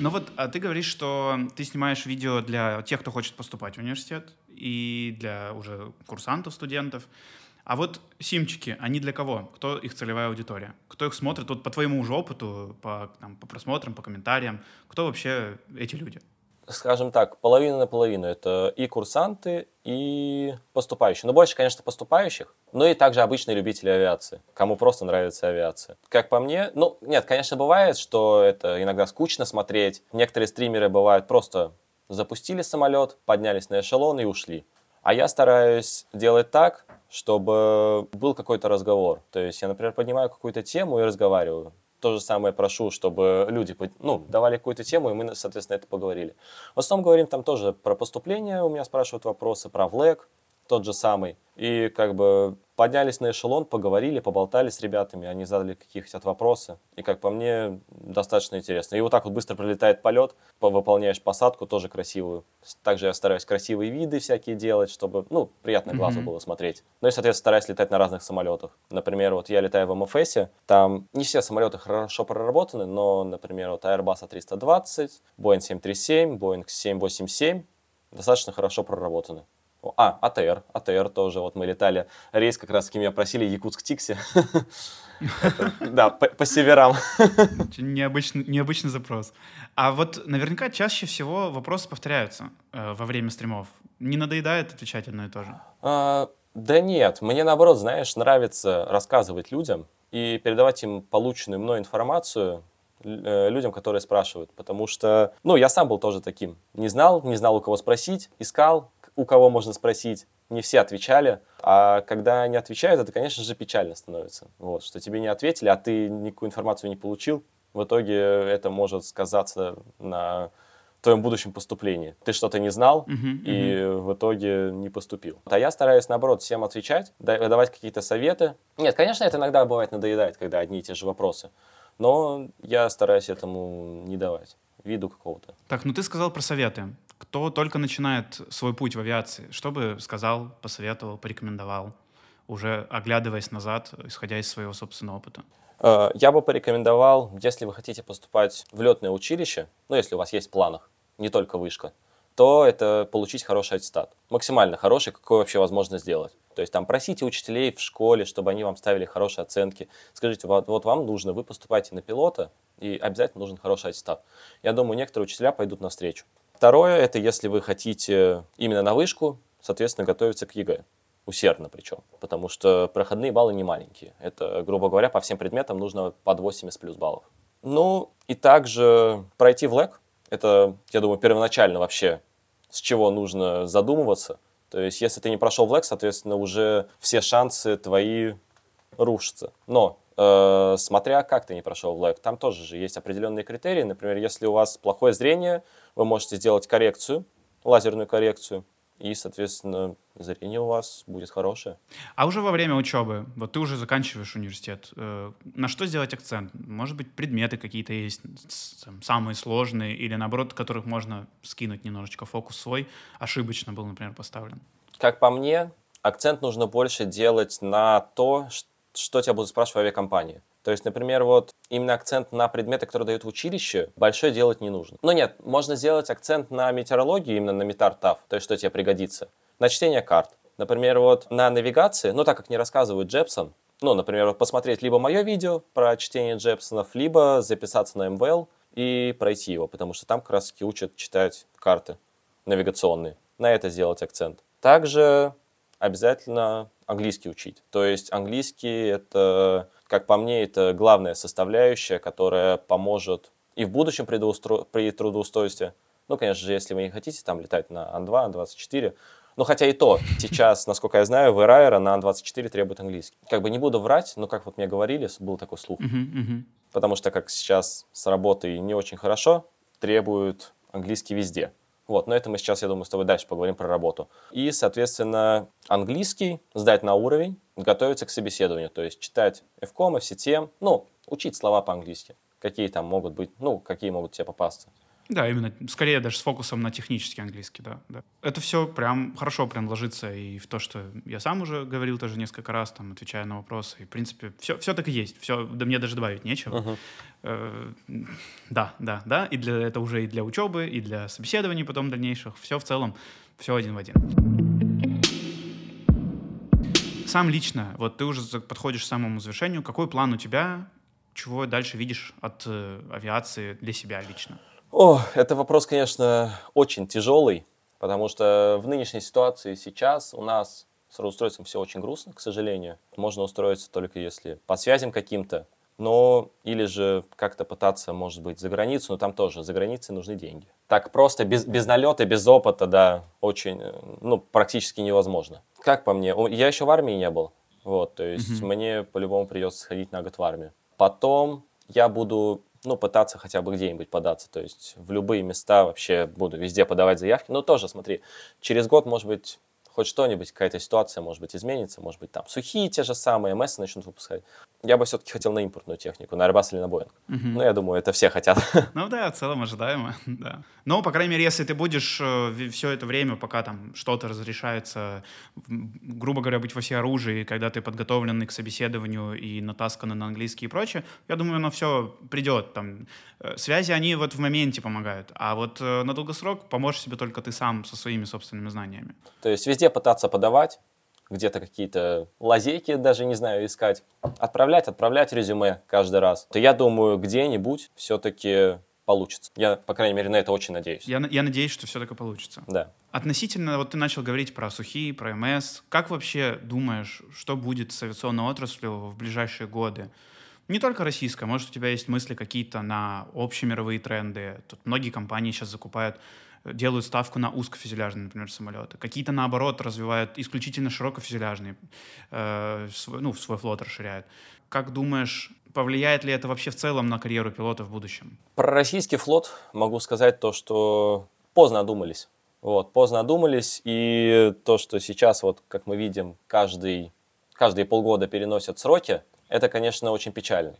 Ну вот, а ты говоришь, что ты снимаешь видео для тех, кто хочет поступать в университет, и для уже курсантов, студентов. А вот симчики, они для кого? Кто их целевая аудитория? Кто их смотрит? Вот по твоему уже опыту, по, там, по просмотрам, по комментариям, кто вообще эти люди? Скажем так, половина на половину. Это и курсанты, и поступающие. Но больше, конечно, поступающих, но и также обычные любители авиации, кому просто нравится авиация. Как по мне, ну, нет, конечно, бывает, что это иногда скучно смотреть. Некоторые стримеры бывают просто запустили самолет, поднялись на эшелон и ушли. А я стараюсь делать так, чтобы был какой-то разговор. То есть я, например, поднимаю какую-то тему и разговариваю. То же самое прошу, чтобы люди, ну, давали какую-то тему, и мы, соответственно, это поговорили. В основном говорим там тоже про поступление, у меня спрашивают вопросы про ВЛЭК, тот же самый. И как бы поднялись на эшелон, поговорили, поболтали с ребятами, они задали какие хотят вопросы. И, как по мне, достаточно интересно. И вот так вот быстро пролетает полет, выполняешь посадку, тоже красивую. Также я стараюсь красивые виды всякие делать, чтобы, ну, приятно глазу было смотреть. Ну и, соответственно, стараюсь летать на разных самолетах. Например, вот я летаю в эм эф эс, там не все самолеты хорошо проработаны, но, например, вот Airbus триста двадцать, Boeing семь тридцать семь, Boeing семь восемьдесят семь достаточно хорошо проработаны. А, АТР, АТР тоже, вот мы летали рейс, как раз, с кем меня просили, Якутск-Тикси, да, по северам. Необычный запрос. А вот наверняка чаще всего вопросы повторяются во время стримов. Не надоедает отвечать одно и то же? Да нет, мне наоборот, знаешь, нравится рассказывать людям и передавать им полученную мной информацию, людям, которые спрашивают, потому что, ну, я сам был тоже таким, не знал, не знал, у кого спросить, искал, у кого можно спросить, не все отвечали, а когда не отвечают, это, конечно же, печально становится, вот, что тебе не ответили, а ты никакую информацию не получил, в итоге это может сказаться на твоем будущем поступлении. Ты что-то не знал uh-huh, и uh-huh. в итоге не поступил. А я стараюсь, наоборот, всем отвечать, давать какие-то советы. Нет, конечно, это иногда бывает надоедает, когда одни и те же вопросы, но я стараюсь этому не давать виду какого-то. Так, ну ты сказал про советы. Кто только начинает свой путь в авиации, что бы сказал, посоветовал, порекомендовал, уже оглядываясь назад, исходя из своего собственного опыта? Я бы порекомендовал, если вы хотите поступать в летное училище, ну, если у вас есть в планах, не только вышка, то это получить хороший аттестат. Максимально хороший, какой вообще возможно сделать. То есть там просите учителей в школе, чтобы они вам ставили хорошие оценки. Скажите, вот, вот вам нужно, вы поступаете на пилота, и обязательно нужен хороший аттестат. Я думаю, некоторые учителя пойдут навстречу. Второе, это если вы хотите именно на вышку, соответственно, готовиться к ЕГЭ. Усердно причем, потому что проходные баллы не маленькие. Это, грубо говоря, по всем предметам нужно под восемьдесят плюс баллов. Ну и также пройти ВЛЭК. Это, я думаю, первоначально вообще, с чего нужно задумываться. То есть, если ты не прошел ВЛЭК, соответственно, уже все шансы твои рушатся. Но, э, смотря как ты не прошел ВЛЭК, там тоже же есть определенные критерии. Например, если у вас плохое зрение, вы можете сделать коррекцию, лазерную коррекцию, и, соответственно, зрение у вас будет хорошее. А уже во время учебы, вот ты уже заканчиваешь университет, э, на что сделать акцент? Может быть, предметы какие-то есть, там, самые сложные, или наоборот, которых можно скинуть немножечко, фокус свой ошибочно был, например, поставлен? Как по мне, акцент нужно больше делать на то, что тебя будут спрашивать в авиакомпании. То есть, например, вот именно акцент на предметы, которые дают в училище, большой делать не нужно. Но нет, можно сделать акцент на метеорологию, именно на метар-тав, то есть что тебе пригодится. На чтение карт. Например, вот на навигации, ну так как не рассказывают Jeppesen, ну, например, вот посмотреть либо мое видео про чтение Джепсонов, либо записаться на эм вэ эл и пройти его, потому что там как раз таки учат читать карты навигационные. На это сделать акцент. Также обязательно английский учить. То есть английский — это, как по мне, это главная составляющая, которая поможет и в будущем при, доустро... при трудоустройстве. Ну, конечно же, если вы не хотите там летать на Ан два, Ан двадцать четыре. Ну, хотя и то, сейчас, насколько я знаю, в Embraer на Ан двадцать четыре требует английский. Как бы не буду врать, но как вот мне говорили, был такой слух. Uh-huh, uh-huh. Потому что как сейчас с работой не очень хорошо, требуют английский везде. Вот, но это мы сейчас, я думаю, с тобой дальше поговорим про работу. И, соответственно, английский сдать на уровень, готовиться к собеседованию, то есть читать эфкомы, все те, ну, учить слова по-английски, какие там могут быть, ну, какие могут тебе попасться. Да, именно, скорее даже с фокусом на технический английский, да, да. Это все прям хорошо прям ложится и в то, что я сам уже говорил тоже несколько раз, там, отвечая на вопросы, и, в принципе, все, все так и есть, все, да, мне даже добавить нечего. Uh-huh. Э, да, да, да, и для, это уже и для учебы, и для собеседований потом дальнейших, все в целом, все один в один. Сам лично, вот ты уже подходишь к самому завершению, какой план у тебя, чего дальше видишь от э, авиации для себя лично? О, это вопрос, конечно, очень тяжелый, потому что в нынешней ситуации сейчас у нас с трудоустройством все очень грустно, к сожалению. Можно устроиться только если по связям каким-то, но или же как-то пытаться, может быть, за границу, но там тоже за границей нужны деньги. Так просто без, без налета, без опыта, да, очень, ну, практически невозможно. Как по мне, я еще в армии не был, вот, то есть mm-hmm. мне по-любому придется сходить на год в армию. Потом я буду... ну, пытаться хотя бы где-нибудь податься, то есть в любые места вообще буду везде подавать заявки, но тоже, смотри, через год, может быть, хоть что-нибудь, какая-то ситуация, может быть, изменится, может быть, там сухие те же самые, МС начнут выпускать. Я бы все-таки хотел на импортную технику, на Airbus или на Boeing. Угу. Ну, я думаю, это все хотят. Ну да, в целом ожидаемо, да. Но, по крайней мере, если ты будешь все это время, пока там что-то разрешается, грубо говоря, быть во всеоружии, когда ты подготовленный к собеседованию и натасканный на английский и прочее, я думаю, оно все придет. Там. Связи, они вот в моменте помогают, а вот на долгосрок поможешь себе только ты сам со своими собственными знаниями. То есть везде пытаться подавать, где-то какие-то лазейки даже, не знаю, искать, отправлять, отправлять резюме каждый раз, то я думаю, где-нибудь все-таки получится. Я, по крайней мере, на это очень надеюсь. Я, я надеюсь, что все-таки получится. Да. Относительно, вот ты начал говорить про сухие, про МС. Как вообще думаешь, что будет с авиационной отраслью в ближайшие годы? Не только российская, может, у тебя есть мысли какие-то на общемировые тренды. Тут многие компании сейчас закупают, делают ставку на узкофюзеляжные, например, самолеты. Какие-то, наоборот, развивают исключительно широкофюзеляжные, э, свой, ну, свой флот расширяют. Как думаешь, повлияет ли это вообще в целом на карьеру пилота в будущем? Про российский флот могу сказать то, что поздно одумались. Вот, поздно одумались, и то, что сейчас, вот, как мы видим, каждый, каждые полгода переносят сроки, это, конечно, очень печально.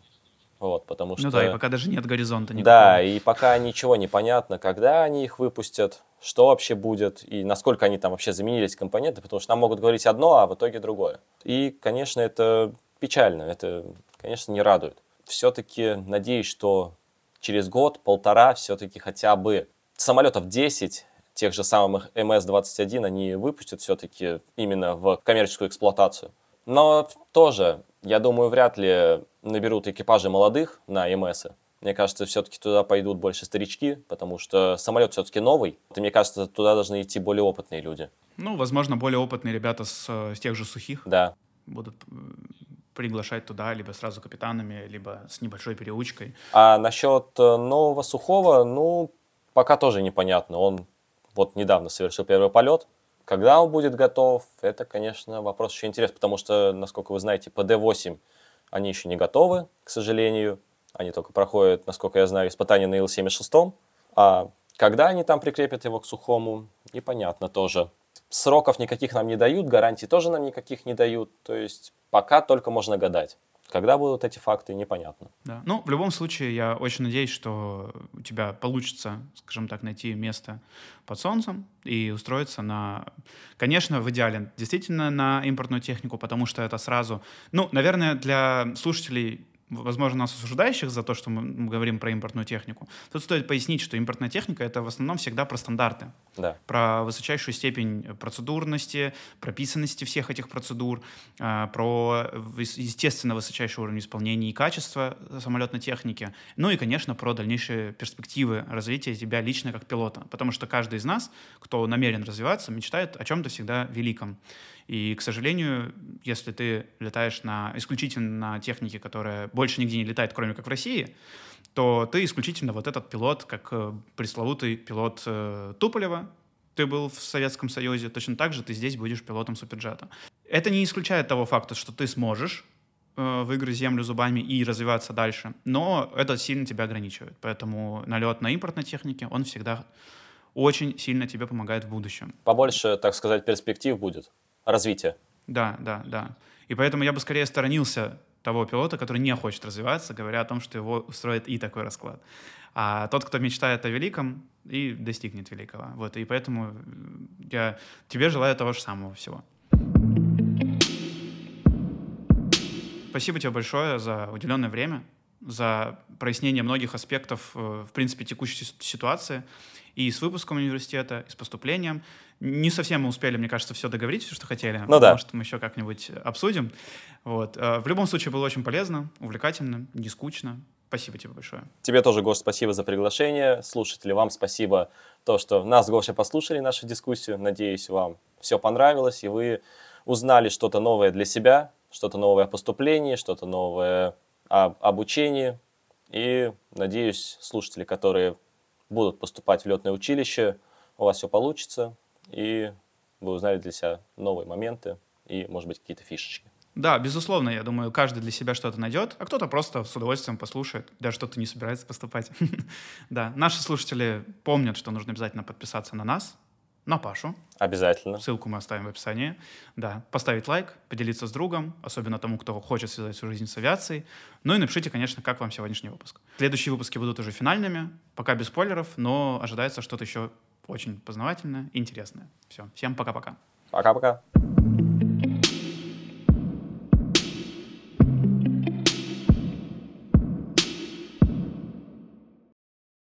Вот, потому что... Ну да, и пока даже нет горизонта никакого. Да, и пока ничего не понятно, когда они их выпустят, что вообще будет, и насколько они там вообще заменились компоненты, потому что нам могут говорить одно, а в итоге другое. И, конечно, это печально, это, конечно, не радует. Все-таки надеюсь, что через год-полтора все-таки хотя бы самолетов десять, тех же самых эм эс двадцать один, они выпустят все-таки именно в коммерческую эксплуатацию. Но тоже... Я думаю, вряд ли наберут экипажи молодых на МСы. Мне кажется, все-таки туда пойдут больше старички, потому что самолет все-таки новый. И мне кажется, туда должны идти более опытные люди. Ну, возможно, более опытные ребята с, с тех же сухих. Да. Будут приглашать туда либо сразу капитанами, либо с небольшой переучкой. А насчет нового сухого, ну, пока тоже непонятно. Он вот недавно совершил первый полет. Когда он будет готов, это, конечно, вопрос еще интересный, потому что, насколько вы знаете, по дэ восемь они еще не готовы, к сожалению. Они только проходят, насколько я знаю, испытания на ил семьдесят шесть. А когда они там прикрепят его к сухому, непонятно тоже. Сроков никаких нам не дают, гарантий тоже нам никаких не дают. То есть пока только можно гадать. Когда будут эти факты, непонятно. Да. Ну, в любом случае, я очень надеюсь, что у тебя получится, скажем так, найти место под солнцем и устроиться на... Конечно, в идеале, действительно, на импортную технику, потому что это сразу... Ну, наверное, для слушателей... возможно, нас осуждающих за то, что мы говорим про импортную технику. Тут стоит пояснить, что импортная техника — это в основном всегда про стандарты, да. Про высочайшую степень процедурности, прописанности всех этих процедур, про, естественно, высочайший уровень исполнения и качества самолетной техники, ну и, конечно, про дальнейшие перспективы развития тебя лично как пилота, потому что каждый из нас, кто намерен развиваться, мечтает о чем-то всегда великом. И, к сожалению, если ты летаешь на, исключительно на технике, которая больше нигде не летает, кроме как в России, то ты исключительно вот этот пилот, как пресловутый пилот э, Туполева, ты был в Советском Союзе, точно так же ты здесь будешь пилотом суперджета. Это не исключает того факта, что ты сможешь э, выиграть землю зубами и развиваться дальше, но это сильно тебя ограничивает. Поэтому налет на импортной технике, он всегда очень сильно тебе помогает в будущем. Побольше, так сказать, перспектив будет, развития. Да, да, да. И поэтому я бы скорее сторонился того пилота, который не хочет развиваться, говоря о том, что его устроит и такой расклад. А тот, кто мечтает о великом, и достигнет великого. Вот, и поэтому я тебе желаю того же самого всего. Спасибо тебе большое за уделенное время, за прояснение многих аспектов, в принципе, текущей ситуации. И с выпуском университета, и с поступлением. Не совсем мы успели, мне кажется, все договорить, все, что хотели. Ну да. Может, мы еще как-нибудь обсудим. Вот. В любом случае, было очень полезно, увлекательно, не скучно. Спасибо тебе большое. Тебе тоже, Гош, спасибо за приглашение. Слушатели, вам спасибо, то, что нас, Гоша, послушали нашу дискуссию. Надеюсь, вам все понравилось, и вы узнали что-то новое для себя, что-то новое о поступлении, что-то новое об обучении. И, надеюсь, слушатели, которые будут поступать в летное училище, у вас все получится, и вы узнали для себя новые моменты и, может быть, какие-то фишечки. Да, безусловно, я думаю, каждый для себя что-то найдет, а кто-то просто с удовольствием послушает, даже кто-то не собирается поступать. Да, наши слушатели помнят, что нужно обязательно подписаться на нас, на Пашу. Обязательно. Ссылку мы оставим в описании. Да, поставить лайк, поделиться с другом, особенно тому, кто хочет связать свою жизнь с авиацией. Ну и напишите, конечно, как вам сегодняшний выпуск. Следующие выпуски будут уже финальными, пока без спойлеров, но ожидается что-то еще очень познавательное и интересное. Все, всем пока-пока. Пока-пока.